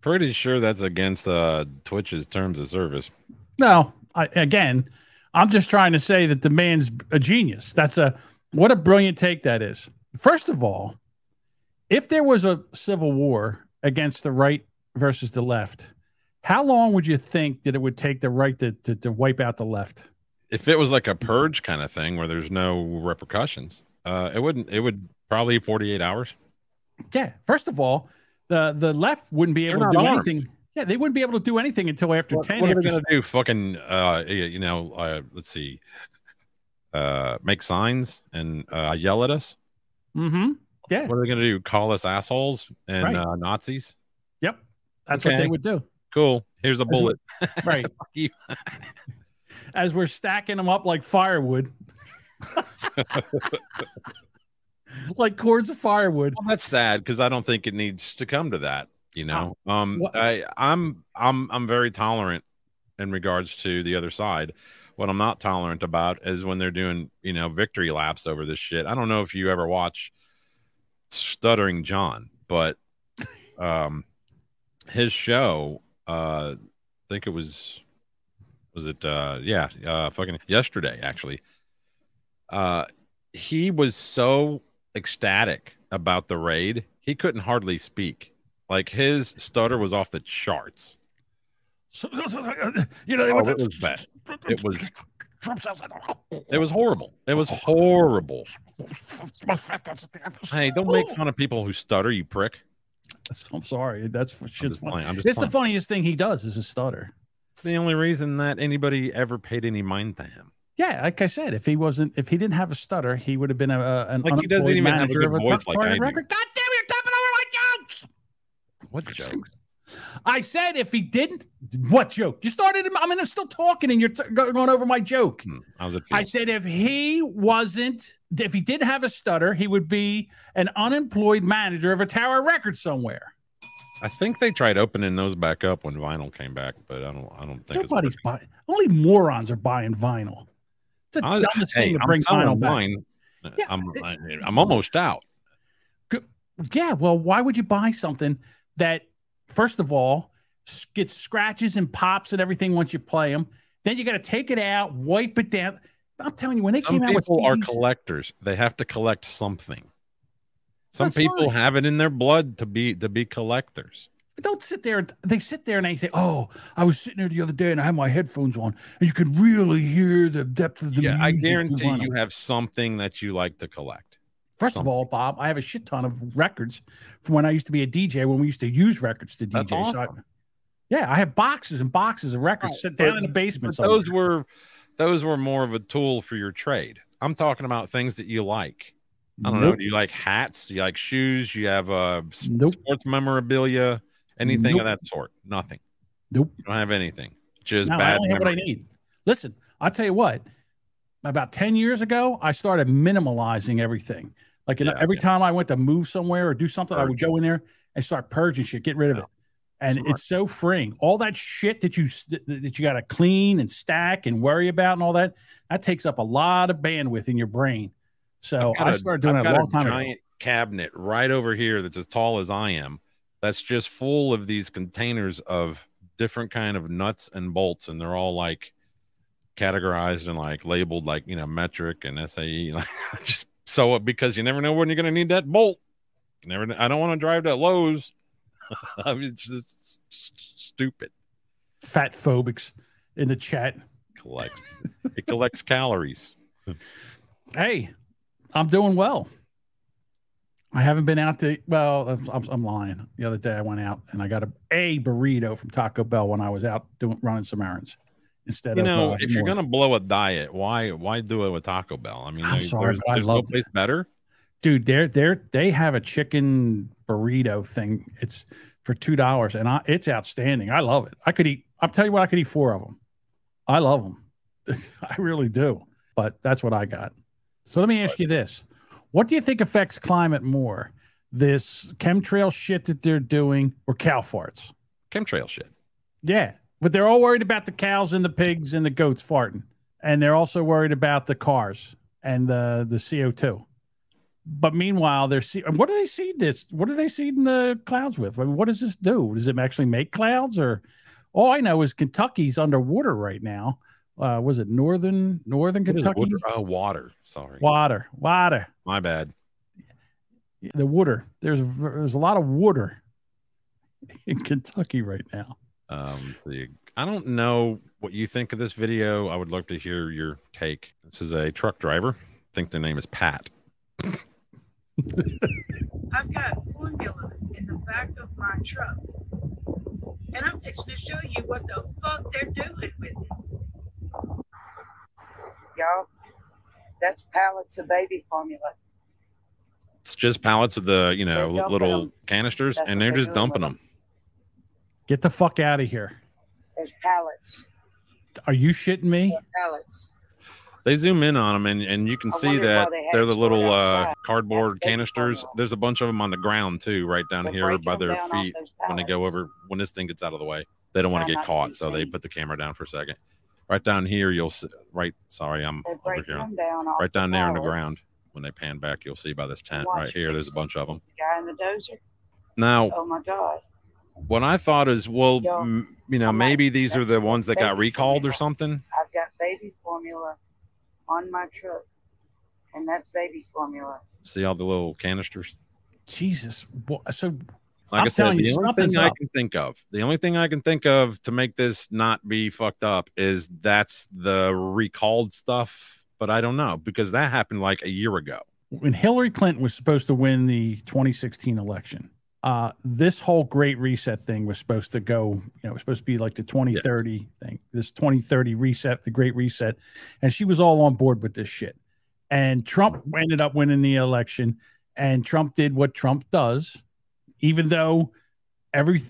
Pretty sure that's against Twitch's terms of service. No, I'm just trying to say that the man's a genius. What a brilliant take that is. First of all, if there was a civil war against the right versus the left, how long would you think that it would take the right to wipe out the left? If it was like a purge kind of thing where there's no repercussions, it would probably 48 hours. Yeah. First of all, the left wouldn't be able to do anything. Yeah. They wouldn't be able to do anything until after 10. What are they going to do? Fucking, let's see, make signs and yell at us. Mm-hmm. Yeah. What are they going to do? Call us assholes and Nazis? Yep. That's what they would do. Cool. Here's a bullet. Right. As we're stacking them up like firewood. Like cords of firewood. Well, that's sad because I don't think it needs to come to that, you know. I'm very tolerant in regards to the other side. What I'm not tolerant about is when they're doing, you know, victory laps over this shit. I don't know if you ever watch Stuttering John, but his show, I think it was fucking yesterday, actually. He was so ecstatic about the raid, he couldn't hardly speak. Like, his stutter was off the charts. You know, it was horrible. It was horrible. Hey, don't make fun of people who stutter, you prick. I'm sorry. That's shit's funny. It's the funniest thing he does is his stutter. It's the only reason that anybody ever paid any mind to him. Yeah, like I said, if he didn't have a stutter, he would have been an like, he doesn't even have a good voice like I do. God damn it, you're tapping over my jokes. What joke? I said if he didn't, what joke? You started him. I mean, I'm still talking and you're going over my joke. I said if he did have a stutter, he would be an unemployed manager of a Tower record somewhere. I think they tried opening those back up when vinyl came back, but I don't think nobody's buying. Only morons are buying vinyl. It's the dumbest thing to bring vinyl back. Yeah, I'm almost out. Yeah, well, why would you buy something that, first of all, gets scratches and pops and everything once you play them? Then you got to take it out, wipe it down. I'm telling you, when some came out with people are collectors. They have to collect something. Some people have it in their blood to be collectors. But don't sit there. They sit there and they say, "Oh, I was sitting there the other day and I had my headphones on, and you could really hear the depth of the music." I guarantee you have something that you like to collect. First of all, Bob, I have a shit ton of records from when I used to be a DJ, when we used to use records to DJ. That's awesome. Yeah, I have boxes and boxes of records sit down in the basement. Those were more of a tool for your trade. I'm talking about things that you like. I don't know. Do you like hats? Do you like shoes? Do you have sports memorabilia? Anything of that sort? Nothing. Nope. You don't have anything. Just bad. I only have what I need. Listen, I'll tell you what. About 10 years ago, I started minimalizing everything. Like every time I went to move somewhere or do something, I would go in there and start purging shit, get rid of it. And it's so freeing. All that shit that you got to clean and stack and worry about and all that, that takes up a lot of bandwidth in your brain. So I started doing that a long time ago. I've got a giant cabinet right over here that's as tall as I am. That's just full of these containers of different kind of nuts and bolts, and they're all like categorized and like labeled, like, you know, metric and SAE. Like, just so because you never know when you're going to need that bolt. You never. I don't want to drive to Lowe's. I mean, it's just stupid. Fat phobics in the chat. It collects calories. Hey, I'm doing well. I haven't been out to. Well, I'm lying. The other day I went out and I got a burrito from Taco Bell when I was out running some errands. Instead of if you're gonna blow a diet, why do it with Taco Bell? I mean, there's no place better. Dude, they have a chicken burrito thing. It's for $2, and it's outstanding. I love it. I'll tell you what, I could eat four of them. I love them. I really do. But that's what I got. So let me ask you this: what do you think affects climate more, this chemtrail shit that they're doing, or cow farts? Chemtrail shit. Yeah, but they're all worried about the cows and the pigs and the goats farting, and they're also worried about the cars and the CO2. But meanwhile, what do they seed this? What are they seeding the clouds with? I mean, what does this do? Does it actually make clouds? Or all I know is Kentucky's underwater right now. Was it northern Kentucky? Water. Sorry. Water. My bad. The water. There's a lot of water in Kentucky right now. I don't know what you think of this video. I would love to hear your take. This is a truck driver. I think their name is Pat. I've got formula in the back of my truck, and I'm fixing to show you what the fuck they're doing with it. Y'all, that's pallets of baby formula. It's just pallets of the, you know, little canisters, and they're just dumping them. Get the fuck out of here. There's pallets. Are you shitting me? There's pallets. They zoom in on them, and you can see that they're the little cardboard canisters. There's a bunch of them on the ground, too, right down here by their feet when they go over. When this thing gets out of the way, they don't want to get caught, so they put the camera down for a second. Right down here, you'll see. Sorry, I'm over here. Right down there on the ground. When they pan back, you'll see by this tent right here, there's a bunch of them. The guy in the dozer. Now, oh my God. What I thought is, well, you know, maybe these are the ones that got recalled or something. I've got baby formula on my truck, and that's baby formula. See all the little canisters? Jesus. So, like I said, the only thing I can think of to make this not be fucked up is that's the recalled stuff, but I don't know, because that happened like a year ago. When Hillary Clinton was supposed to win the 2016 election, this whole Great Reset thing was supposed to go, you know, it was supposed to be like the 2030 thing, this 2030 reset, the Great Reset. And she was all on board with this shit. And Trump ended up winning the election, and Trump did what Trump does, even though every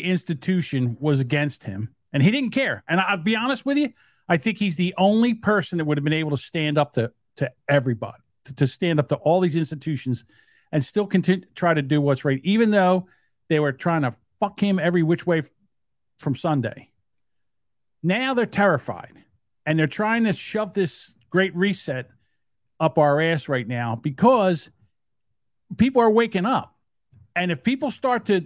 institution was against him, and he didn't care. And I'll be honest with you, I think he's the only person that would have been able to stand up to everybody, to stand up to all these institutions and still continue try to do what's right, even though they were trying to fuck him every which way from Sunday. Now they're terrified, and they're trying to shove this Great Reset up our ass right now because people are waking up. And if people start to,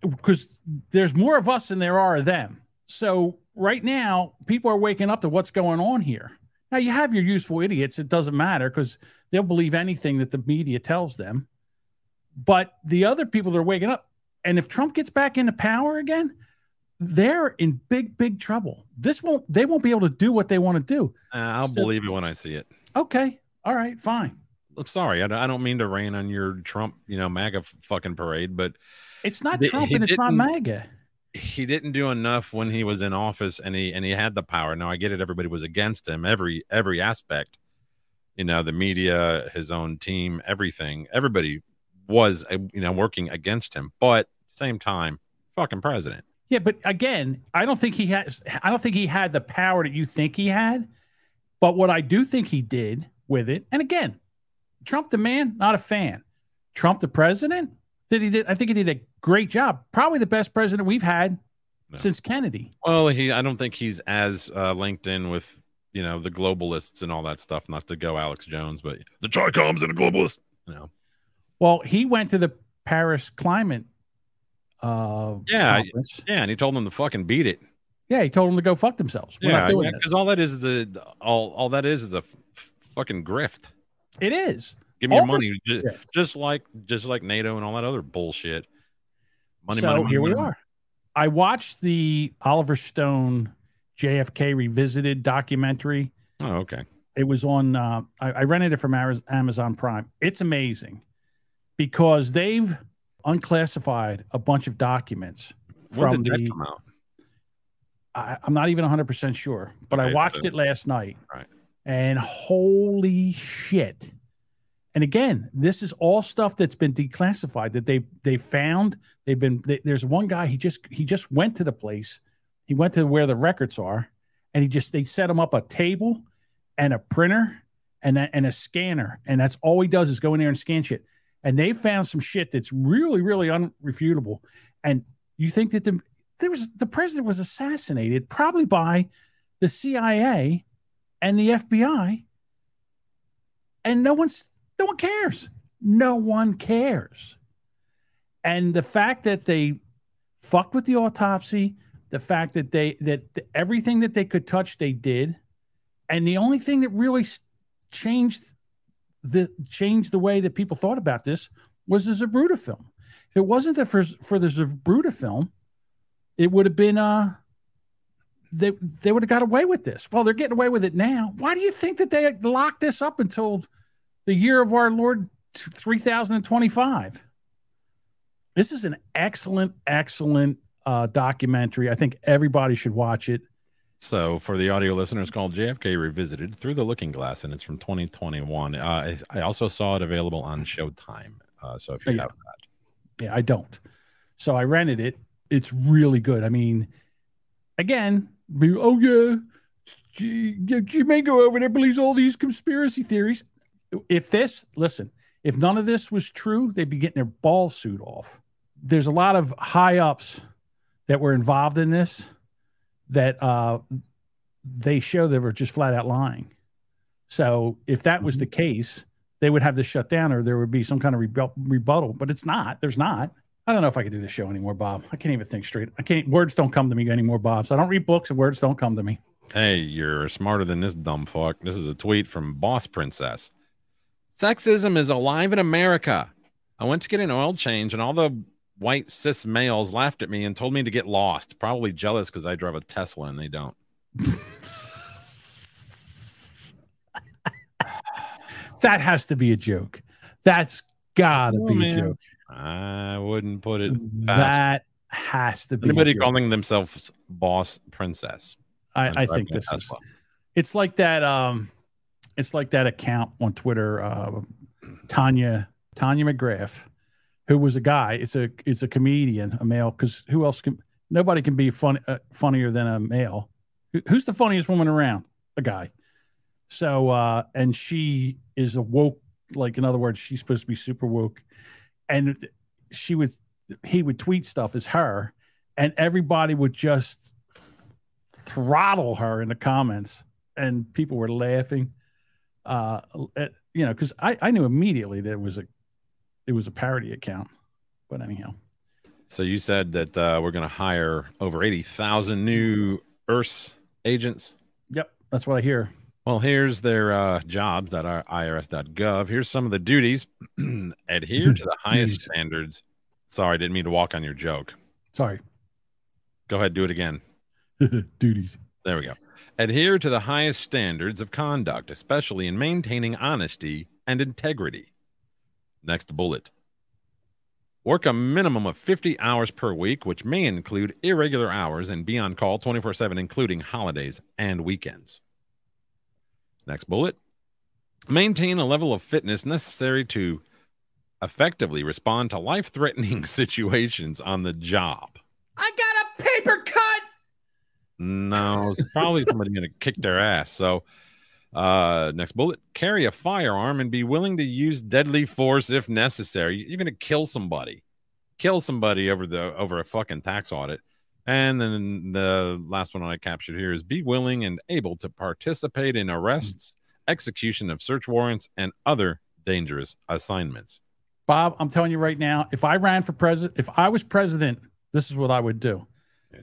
because there's more of us than there are of them. So right now, people are waking up to what's going on here. Now, you have your useful idiots. It doesn't matter because they'll believe anything that the media tells them. But the other people that are waking up, and if Trump gets back into power again, they're in big, big trouble. They won't be able to do what they want to do. I'll believe it when I see it. Okay. All right. Fine. I'm sorry. I don't mean to rain on your Trump, MAGA fucking parade, but it's not Trump and it's not MAGA. he didn't do enough when he was in office and he had the power. Now I get it. Everybody was against him. Every aspect, you know, the media, his own team, everything, everybody was, you know, working against him, but same time, fucking president. Yeah. But again, I don't think he had the power that you think he had, but what I do think he did with it. And again, Trump, the man, not a fan. Trump, the president, I think he did a great job. Probably the best president we've had since Kennedy. Well, I don't think he's as linked in with, you know, the globalists and all that stuff. Not to go Alex Jones, but the Tricoms and the globalists. You know. Well, he went to the Paris climate conference. Yeah, and he told them to fucking beat it. Yeah, he told them to go fuck themselves. We're not doing this. Because all that is a fucking grift. It is. Give me your money, just like NATO and all that other bullshit. Money, so here we are. I watched the Oliver Stone JFK Revisited documentary. Oh, okay. It was on. I rented it from Amazon Prime. It's amazing because they've unclassified a bunch of documents from the. Come out? I'm not even 100% sure, but I watched it last night. Right. And holy shit. And again, this is all stuff that's been declassified that they found. There's one guy, he just went to the place. He went to where the records are, and they set him up a table and a printer and a scanner. And that's all he does is go in there and scan shit. And they found some shit that's really, really unrefutable. And you think that the president was assassinated probably by the CIA and the FBI, and no one cares. No one cares. And the fact that they fucked with the autopsy, the fact that everything that they could touch, they did. And the only thing that really changed the way that people thought about this was the Zapruder film. If it wasn't that for the Zapruder film, it would have been they would have got away with this. Well, they're getting away with it now. Why do you think that they locked this up until the year of our Lord 3025? This is an excellent, excellent documentary. I think everybody should watch it. So for the audio listeners, called JFK Revisited Through the Looking Glass, and it's from 2021. I also saw it available on Showtime. So if you have that. Yeah, I don't. So I rented it. It's really good. I mean, again, you may go over there, believes all these conspiracy theories. If none of this was true, they'd be getting their ball suit off. There's a lot of high ups that were involved in this that they show they were just flat out lying. So if that was the case, they would have this shut down, or there would be some kind of rebuttal, but it's not. There's not. I don't know if I could do this show anymore, Bob. I can't even think straight. Words don't come to me anymore, Bob. So I don't read books and words don't come to me. Hey, you're smarter than this dumb fuck. This is a tweet from Boss Princess. Sexism is alive in America. I went to get an oil change, and all the white cis males laughed at me and told me to get lost. Probably jealous because I drive a Tesla and they don't. That has to be a joke. That's gotta be a joke. I wouldn't put it past. That has to be anybody calling themselves Boss Princess. I think this is. Well. It's like that. It's like that account on Twitter, Tanya McGrath, who was a guy. It's a comedian, a male. Because who else can? Nobody can be funnier than a male. Who's the funniest woman around? A guy. So and she is a woke. Like, in other words, she's supposed to be super woke, and he would tweet stuff as her, and everybody would just throttle her in the comments, and people were laughing. You know, because I knew immediately that it was a parody account. But anyhow, so you said that we're going to hire over 80,000 new IRS agents. Yep, that's what I hear. Well, here's their jobs at irs.gov. Here's some of the duties. Adhere to the highest standards. Sorry, didn't mean to walk on your joke. Sorry. Go ahead, do it again. Duties. There we go. Adhere to the highest standards of conduct, especially in maintaining honesty and integrity. Next bullet. Work a minimum of 50 hours per week, which may include irregular hours, and be on call 24/7, including holidays and weekends. Next bullet. Maintain a level of fitness necessary to effectively respond to life-threatening situations on the job. I got a paper cut! No, probably somebody going to kick their ass. So, next bullet. Carry a firearm and be willing to use deadly force if necessary. You're going to kill somebody. Kill somebody over a fucking tax audit. And then the last one I captured here is be willing and able to participate in arrests, execution of search warrants, and other dangerous assignments. Bob, I'm telling you right now, if I ran for president, if I was president, this is what I would do.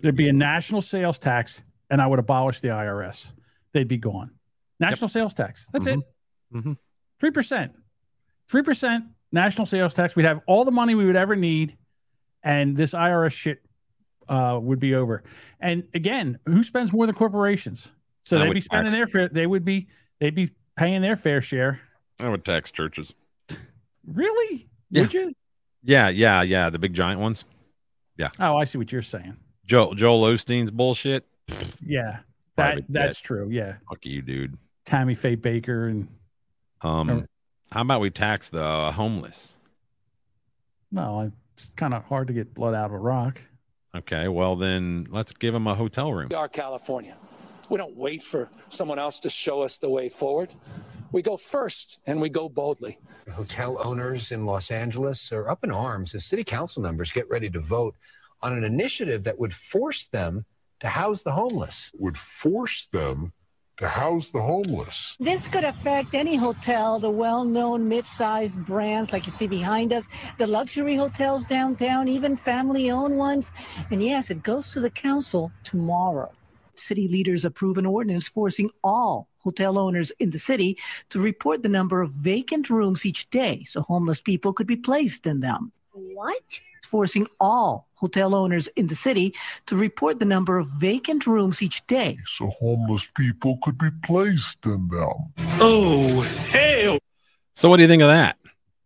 There'd be a national sales tax, and I would abolish the IRS. They'd be gone. National sales tax. That's it. 3%. 3% national sales tax. We'd have all the money we would ever need, and this IRS shit would be over. And again, who spends more than corporations? So they'd be spending their fair. They'd be paying their fair share. I would tax churches. Really? Yeah. Would you? Yeah. The big giant ones. Yeah. Oh, I see what you're saying. Joel Osteen's bullshit. Yeah, that's true. Yeah. Fuck you, dude. Tammy Faye Baker and. How about we tax the homeless? No, it's kind of hard to get blood out of a rock. Okay, well then let's give them a hotel room. We are California. We don't wait for someone else to show us the way forward. We go first, and we go boldly. Hotel owners in Los Angeles are up in arms as city council members get ready to vote on an initiative that would force them to house the homeless. This could affect any hotel, the well-known mid-sized brands like you see behind us, the luxury hotels downtown, even family-owned ones. And yes, it goes to the council tomorrow. City leaders approve an ordinance forcing all hotel owners in the city to report the number of vacant rooms each day so homeless people could be placed in them. What? Forcing all hotel owners in the city to report the number of vacant rooms each day so homeless people could be placed in them. Oh, hell. So what do you think of that?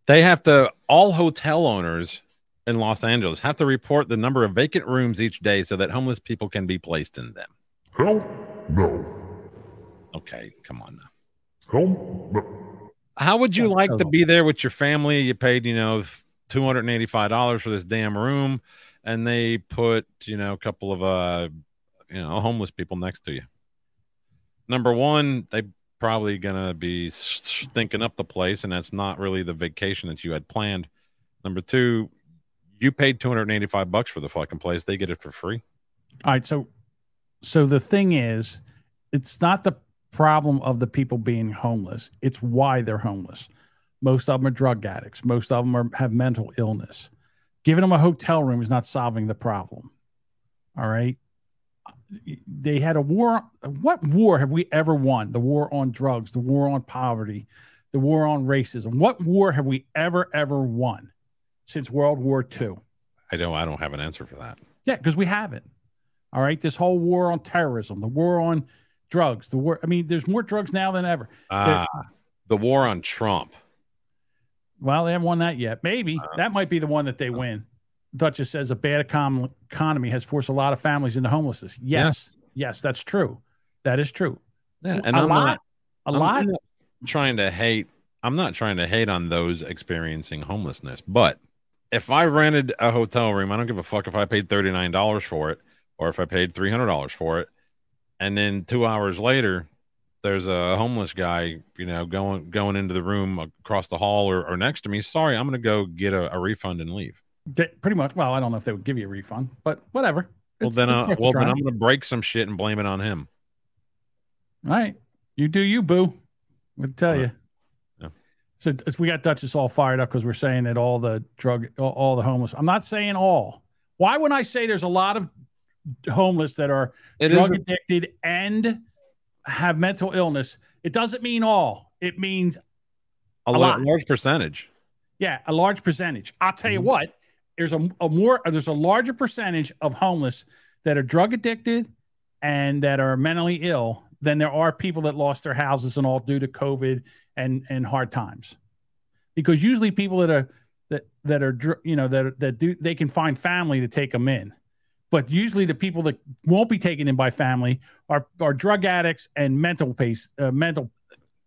They have to, all hotel owners in Los Angeles have to report the number of vacant rooms each day so that homeless people can be placed in them. Hell no. Okay, come on now. Hell no. How would you like to be there with your family? You paid, $285 for this damn room, and they put, a couple of homeless people next to you. Number one, they probably gonna be stinking up the place, and that's not really the vacation that you had planned. Number two, you paid $285 for the fucking place; they get it for free. All right, so the thing is, it's not the problem of the people being homeless; it's why they're homeless. Most of them are drug addicts. Most of them have mental illness. Giving them a hotel room is not solving the problem. All right. They had a war. What war have we ever won? The war on drugs, the war on poverty, the war on racism. What war have we ever won since World War II? I don't have an answer for that. Yeah, because we haven't. All right. This whole war on terrorism, the war on drugs, the war. I mean, there's more drugs now than ever. The war on Trump. Well, they haven't won that yet. Maybe that might be the one that they win. Duchess says a bad economy has forced a lot of families into homelessness. Yes, that's true. That is true. Yeah, and I'm not trying to hate on those experiencing homelessness, but if I rented a hotel room, I don't give a fuck if I paid $39 for it or if I paid $300 for it, and then 2 hours later there's a homeless guy, going into the room across the hall or next to me. Sorry, I'm going to go get a refund and leave. Pretty much. Well, I don't know if they would give you a refund, but whatever. Well, then I'm going to break some shit and blame it on him. All right. You do you, boo. I'll tell you. Yeah. So we got Duchess all fired up because we're saying that all the homeless. I'm not saying all. Why would I say there's a lot of homeless that are drug addicted and have mental illness? It doesn't mean all. It means a large percentage. Yeah, a large percentage. I'll tell you what, there's a larger percentage of homeless that are drug addicted and that are mentally ill than there are people that lost their houses and all due to COVID and hard times. Because usually people that are that are, you know, that do, they can find family to take them in. But usually the people that won't be taken in by family are drug addicts and mental patients.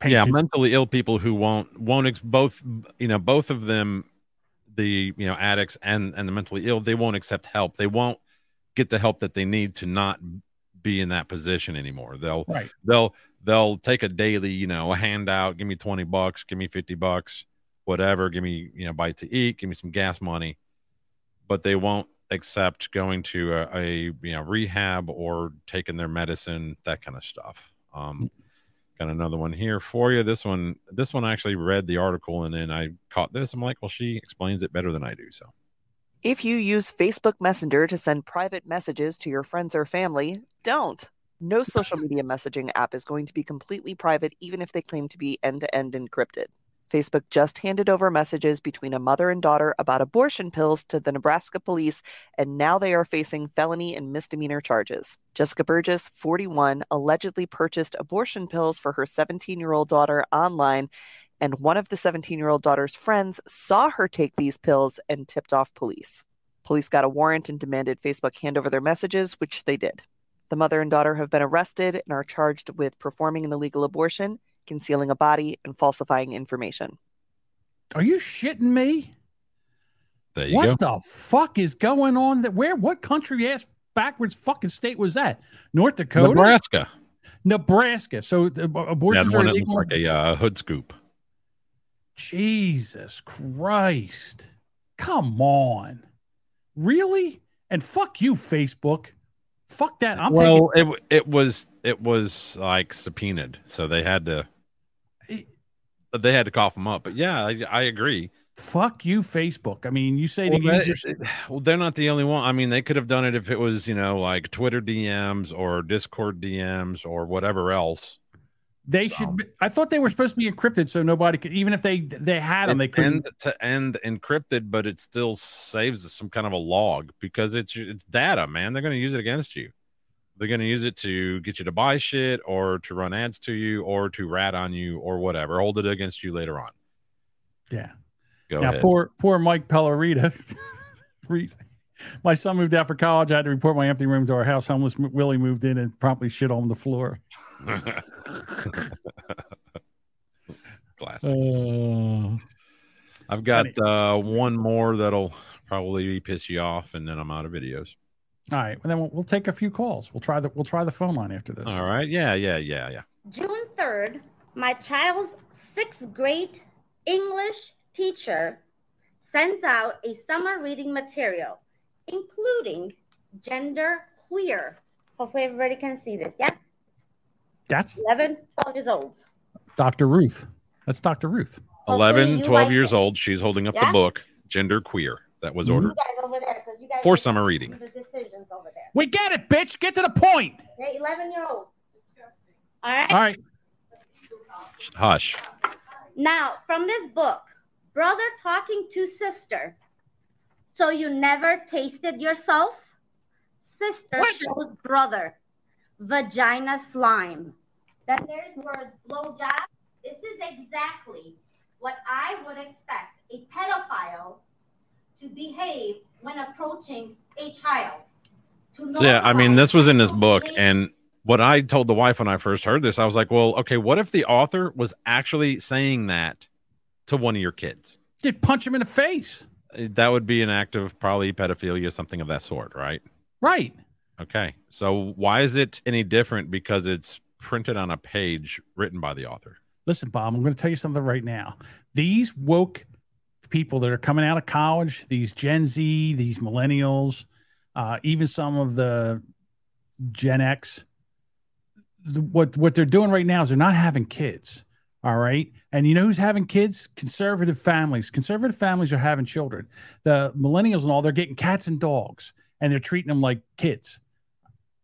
Yeah, mentally ill people who won't both of them, the, you know, addicts and the mentally ill, they won't accept help. They won't get the help that they need to not be in that position anymore. They'll take a daily, you know, a handout, give me $20, give me $50, whatever, give me, you know, bite to eat, give me some gas money, but they won't accept going to a you know, rehab or taking their medicine, that kind of stuff. Got another one here for you. This one I actually read the article and then I caught this. I'm like, well, she explains it better than I do. So if you use Facebook Messenger to send private messages to your friends or family, don't. No social media messaging app is going to be completely private, even if they claim to be end-to-end encrypted. Facebook just handed over messages between a mother and daughter about abortion pills to the Nebraska police, and now they are facing felony and misdemeanor charges. Jessica Burgess, 41, allegedly purchased abortion pills for her 17-year-old daughter online, and one of the 17-year-old daughter's friends saw her take these pills and tipped off police. Police got a warrant and demanded Facebook hand over their messages, which they did. The mother and daughter have been arrested and are charged with performing an illegal abortion, concealing a body, and falsifying information. Are you shitting me? There you go. What the fuck is going on? What country-ass backwards fucking state was that? North Dakota? Nebraska. So abortions are illegal. Like a hood scoop. Jesus Christ. Come on. Really? And fuck you, Facebook. Fuck that. It was like subpoenaed, so they had to cough them up. But yeah, I agree. Fuck you, Facebook. I mean, you say they're not the only one. I mean, they could have done it if it was, you know, like Twitter DMs or Discord DMs or whatever else. They should. I thought they were supposed to be encrypted, so nobody could. Even if they had them, they couldn't. End-to-end encrypted, but it still saves some kind of a log because it's data, man. They're going to use it against you. They're going to use it to get you to buy shit or to run ads to you or to rat on you or whatever. Hold it against you later on. Yeah. Go ahead. Poor Mike Pellerita. My son moved out for college. I had to report my empty room to our house. Homeless Willie moved in and promptly shit on the floor. Classic. I've got one more that'll probably piss you off, and then I'm out of videos. All right, well, then we'll take a few calls. We'll try the phone line after this. All right. Yeah. June 3rd, my child's 6th grade English teacher sends out a summer reading material, including Gender Queer. Hopefully, everybody can see this. Yeah. That's 11, 12 years old. Dr. Ruth. That's Dr. Ruth. 11, 12 years old. She's holding up the book, Gender Queer, that was ordered for summer reading. The decisions over there. We get it, bitch. Get to the point. They're 11-year-old. All right. Hush. Now, from this book, brother talking to sister. So you never tasted yourself? Sister shows brother. Vagina slime. Then there's word blowjob. This is exactly what I would expect a pedophile to behave when approaching a child. This was in this book. And what I told the wife when I first heard this, I was like, well, okay, what if the author was actually saying that to one of your kids? You'd punch him in the face. That would be an act of probably pedophilia, something of that sort, right? Right. Okay, so why is it any different because it's printed on a page written by the author? Listen, Bob, I'm going to tell you something right now. These woke people that are coming out of college, these Gen Z, these millennials, even some of the Gen X, what they're doing right now is they're not having kids, all right? And you know who's having kids? Conservative families. Conservative families are having children. The millennials and all, they're getting cats and dogs, and they're treating them like kids.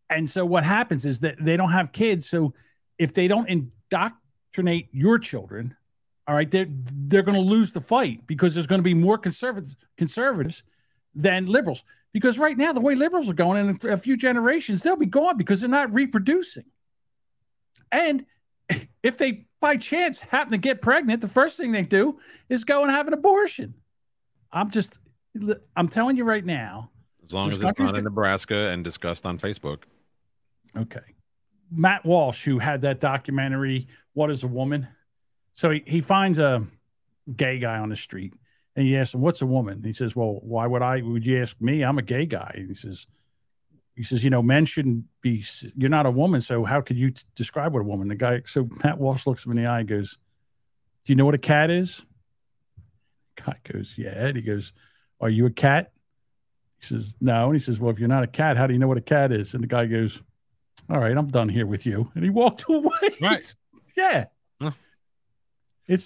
And so what happens is that they don't have kids. So if they don't indoctrinate your children, all right, they're going to lose the fight because there's going to be more conservatives than liberals. Because right now, the way liberals are going, in a few generations, they'll be gone because they're not reproducing. And if they, by chance, happen to get pregnant, the first thing they do is go and have an abortion. I'm telling you right now. As long as it's not in Nebraska and discussed on Facebook. Okay. Matt Walsh, who had that documentary, What is a Woman? So he finds a gay guy on the street and he asks him, what's a woman? And he says, well, why would you ask me? I'm a gay guy. And he says, you know, men shouldn't be, you're not a woman. So how could you describe what a woman? The guy, so Matt Walsh looks him in the eye and goes, do you know what a cat is? The guy goes, yeah. And he goes, are you a cat? He says, no. And he says, well, if you're not a cat, how do you know what a cat is? And the guy goes, all right, I'm done here with you. And he walked away. Right. Yeah.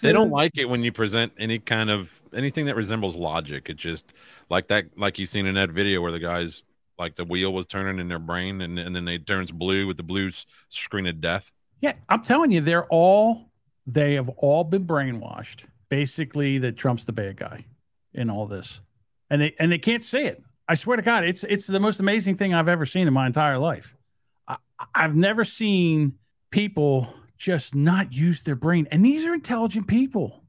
They don't like it when you present any kind of anything that resembles logic. It's just like that, like you've seen in that video where the guys, like the wheel was turning in their brain and then it turns blue with the blue screen of death. Yeah. I'm telling you, they have all been brainwashed basically that Trump's the bad guy in all this. And they can't say it. I swear to God, it's the most amazing thing I've ever seen in my entire life. I've never seen people just not use their brain. And these are intelligent people.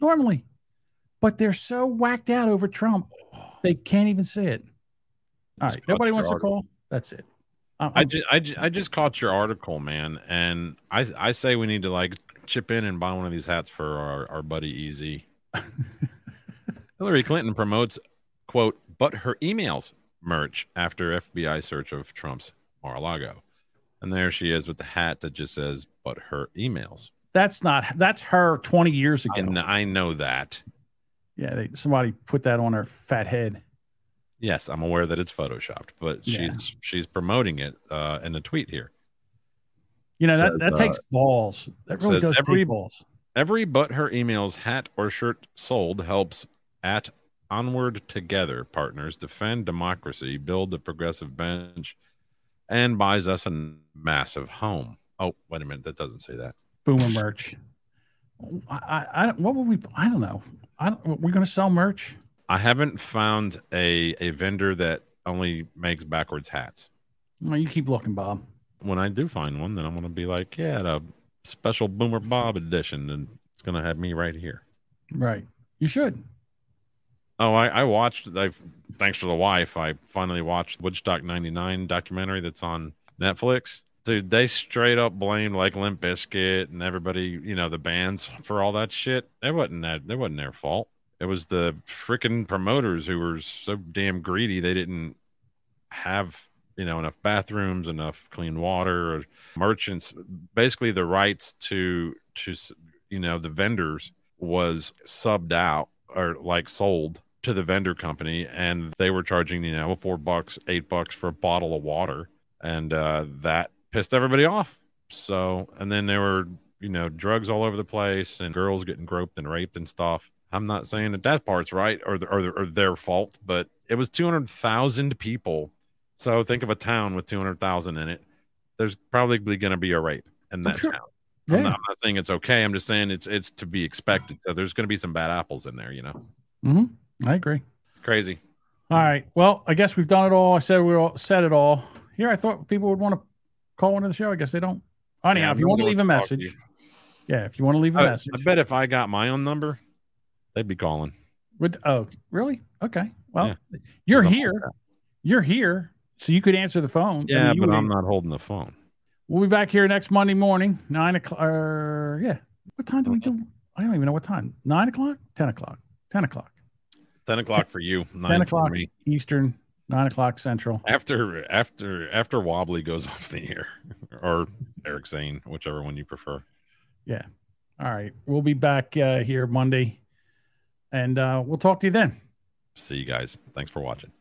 Normally, but they're so whacked out over Trump. They can't even see it. All right. Nobody wants to call. That's it. I just caught your article, man. And I say we need to like chip in and buy one of these hats for our buddy Easy. Hillary Clinton promotes, quote, but her emails merch after FBI search of Trump's Mar-a-Lago. And there she is with the hat that just says, but her emails. That's her 20 years ago. I know that. Yeah, somebody put that on her fat head. Yes, I'm aware that it's photoshopped, but she's promoting it in a tweet here. You know, that takes balls. That really does take balls. Every but her emails hat or shirt sold helps at Onward Together Partners defend democracy, build a progressive bench, and buys us a massive home. Oh, wait a minute. That doesn't say that. Boomer merch. I don't know. We're going to sell merch. I haven't found a vendor that only makes backwards hats. Well, you keep looking, Bob. When I do find one, then I'm going to be like, yeah, a special Boomer Bob edition, and it's going to have me right here. Right. You should. Oh, thanks to the wife, I finally watched Woodstock 99 documentary that's on Netflix. Dude, they straight up blamed like Limp Bizkit and everybody, you know, the bands for all that shit. That wasn't their fault. It was the freaking promoters who were so damn greedy. They didn't have, you know, enough bathrooms, enough clean water, or merchants. Basically, the rights to you know, the vendors was subbed out or like sold to the vendor company, and they were charging, you know, $4, $8 for a bottle of water, and that pissed everybody off. So, and then there were, you know, drugs all over the place and girls getting groped and raped and stuff. I'm not saying that part's right or their fault, but it was 200,000 people. So think of a town with 200,000 in it. There's probably going to be a rape in that town. Yeah. I'm not saying it's okay. I'm just saying it's to be expected. So there's going to be some bad apples in there, you know? Mm-hmm. I agree. Crazy. All right. Well, I guess we've done it all. I said said it all here. I thought people would want to call into the show. I guess they don't. Anyhow, if you want to leave a message. Yeah, if you want to leave a message. I bet if I got my own number, they'd be calling. Oh, really? Okay. Well, yeah. You're here. So you could answer the phone. Yeah, but I'm not holding the phone. We'll be back here next Monday morning, 9 o'clock. Yeah. What time do we do? I don't even know what time. 9 o'clock? 10 o'clock. 10 o'clock. 10 o'clock for you. 10 o'clock for me. Eastern. 9 o'clock Central. After Wobbly goes off the air, or Eric Zane, whichever one you prefer. Yeah. All right. We'll be back here Monday, and we'll talk to you then. See you guys. Thanks for watching.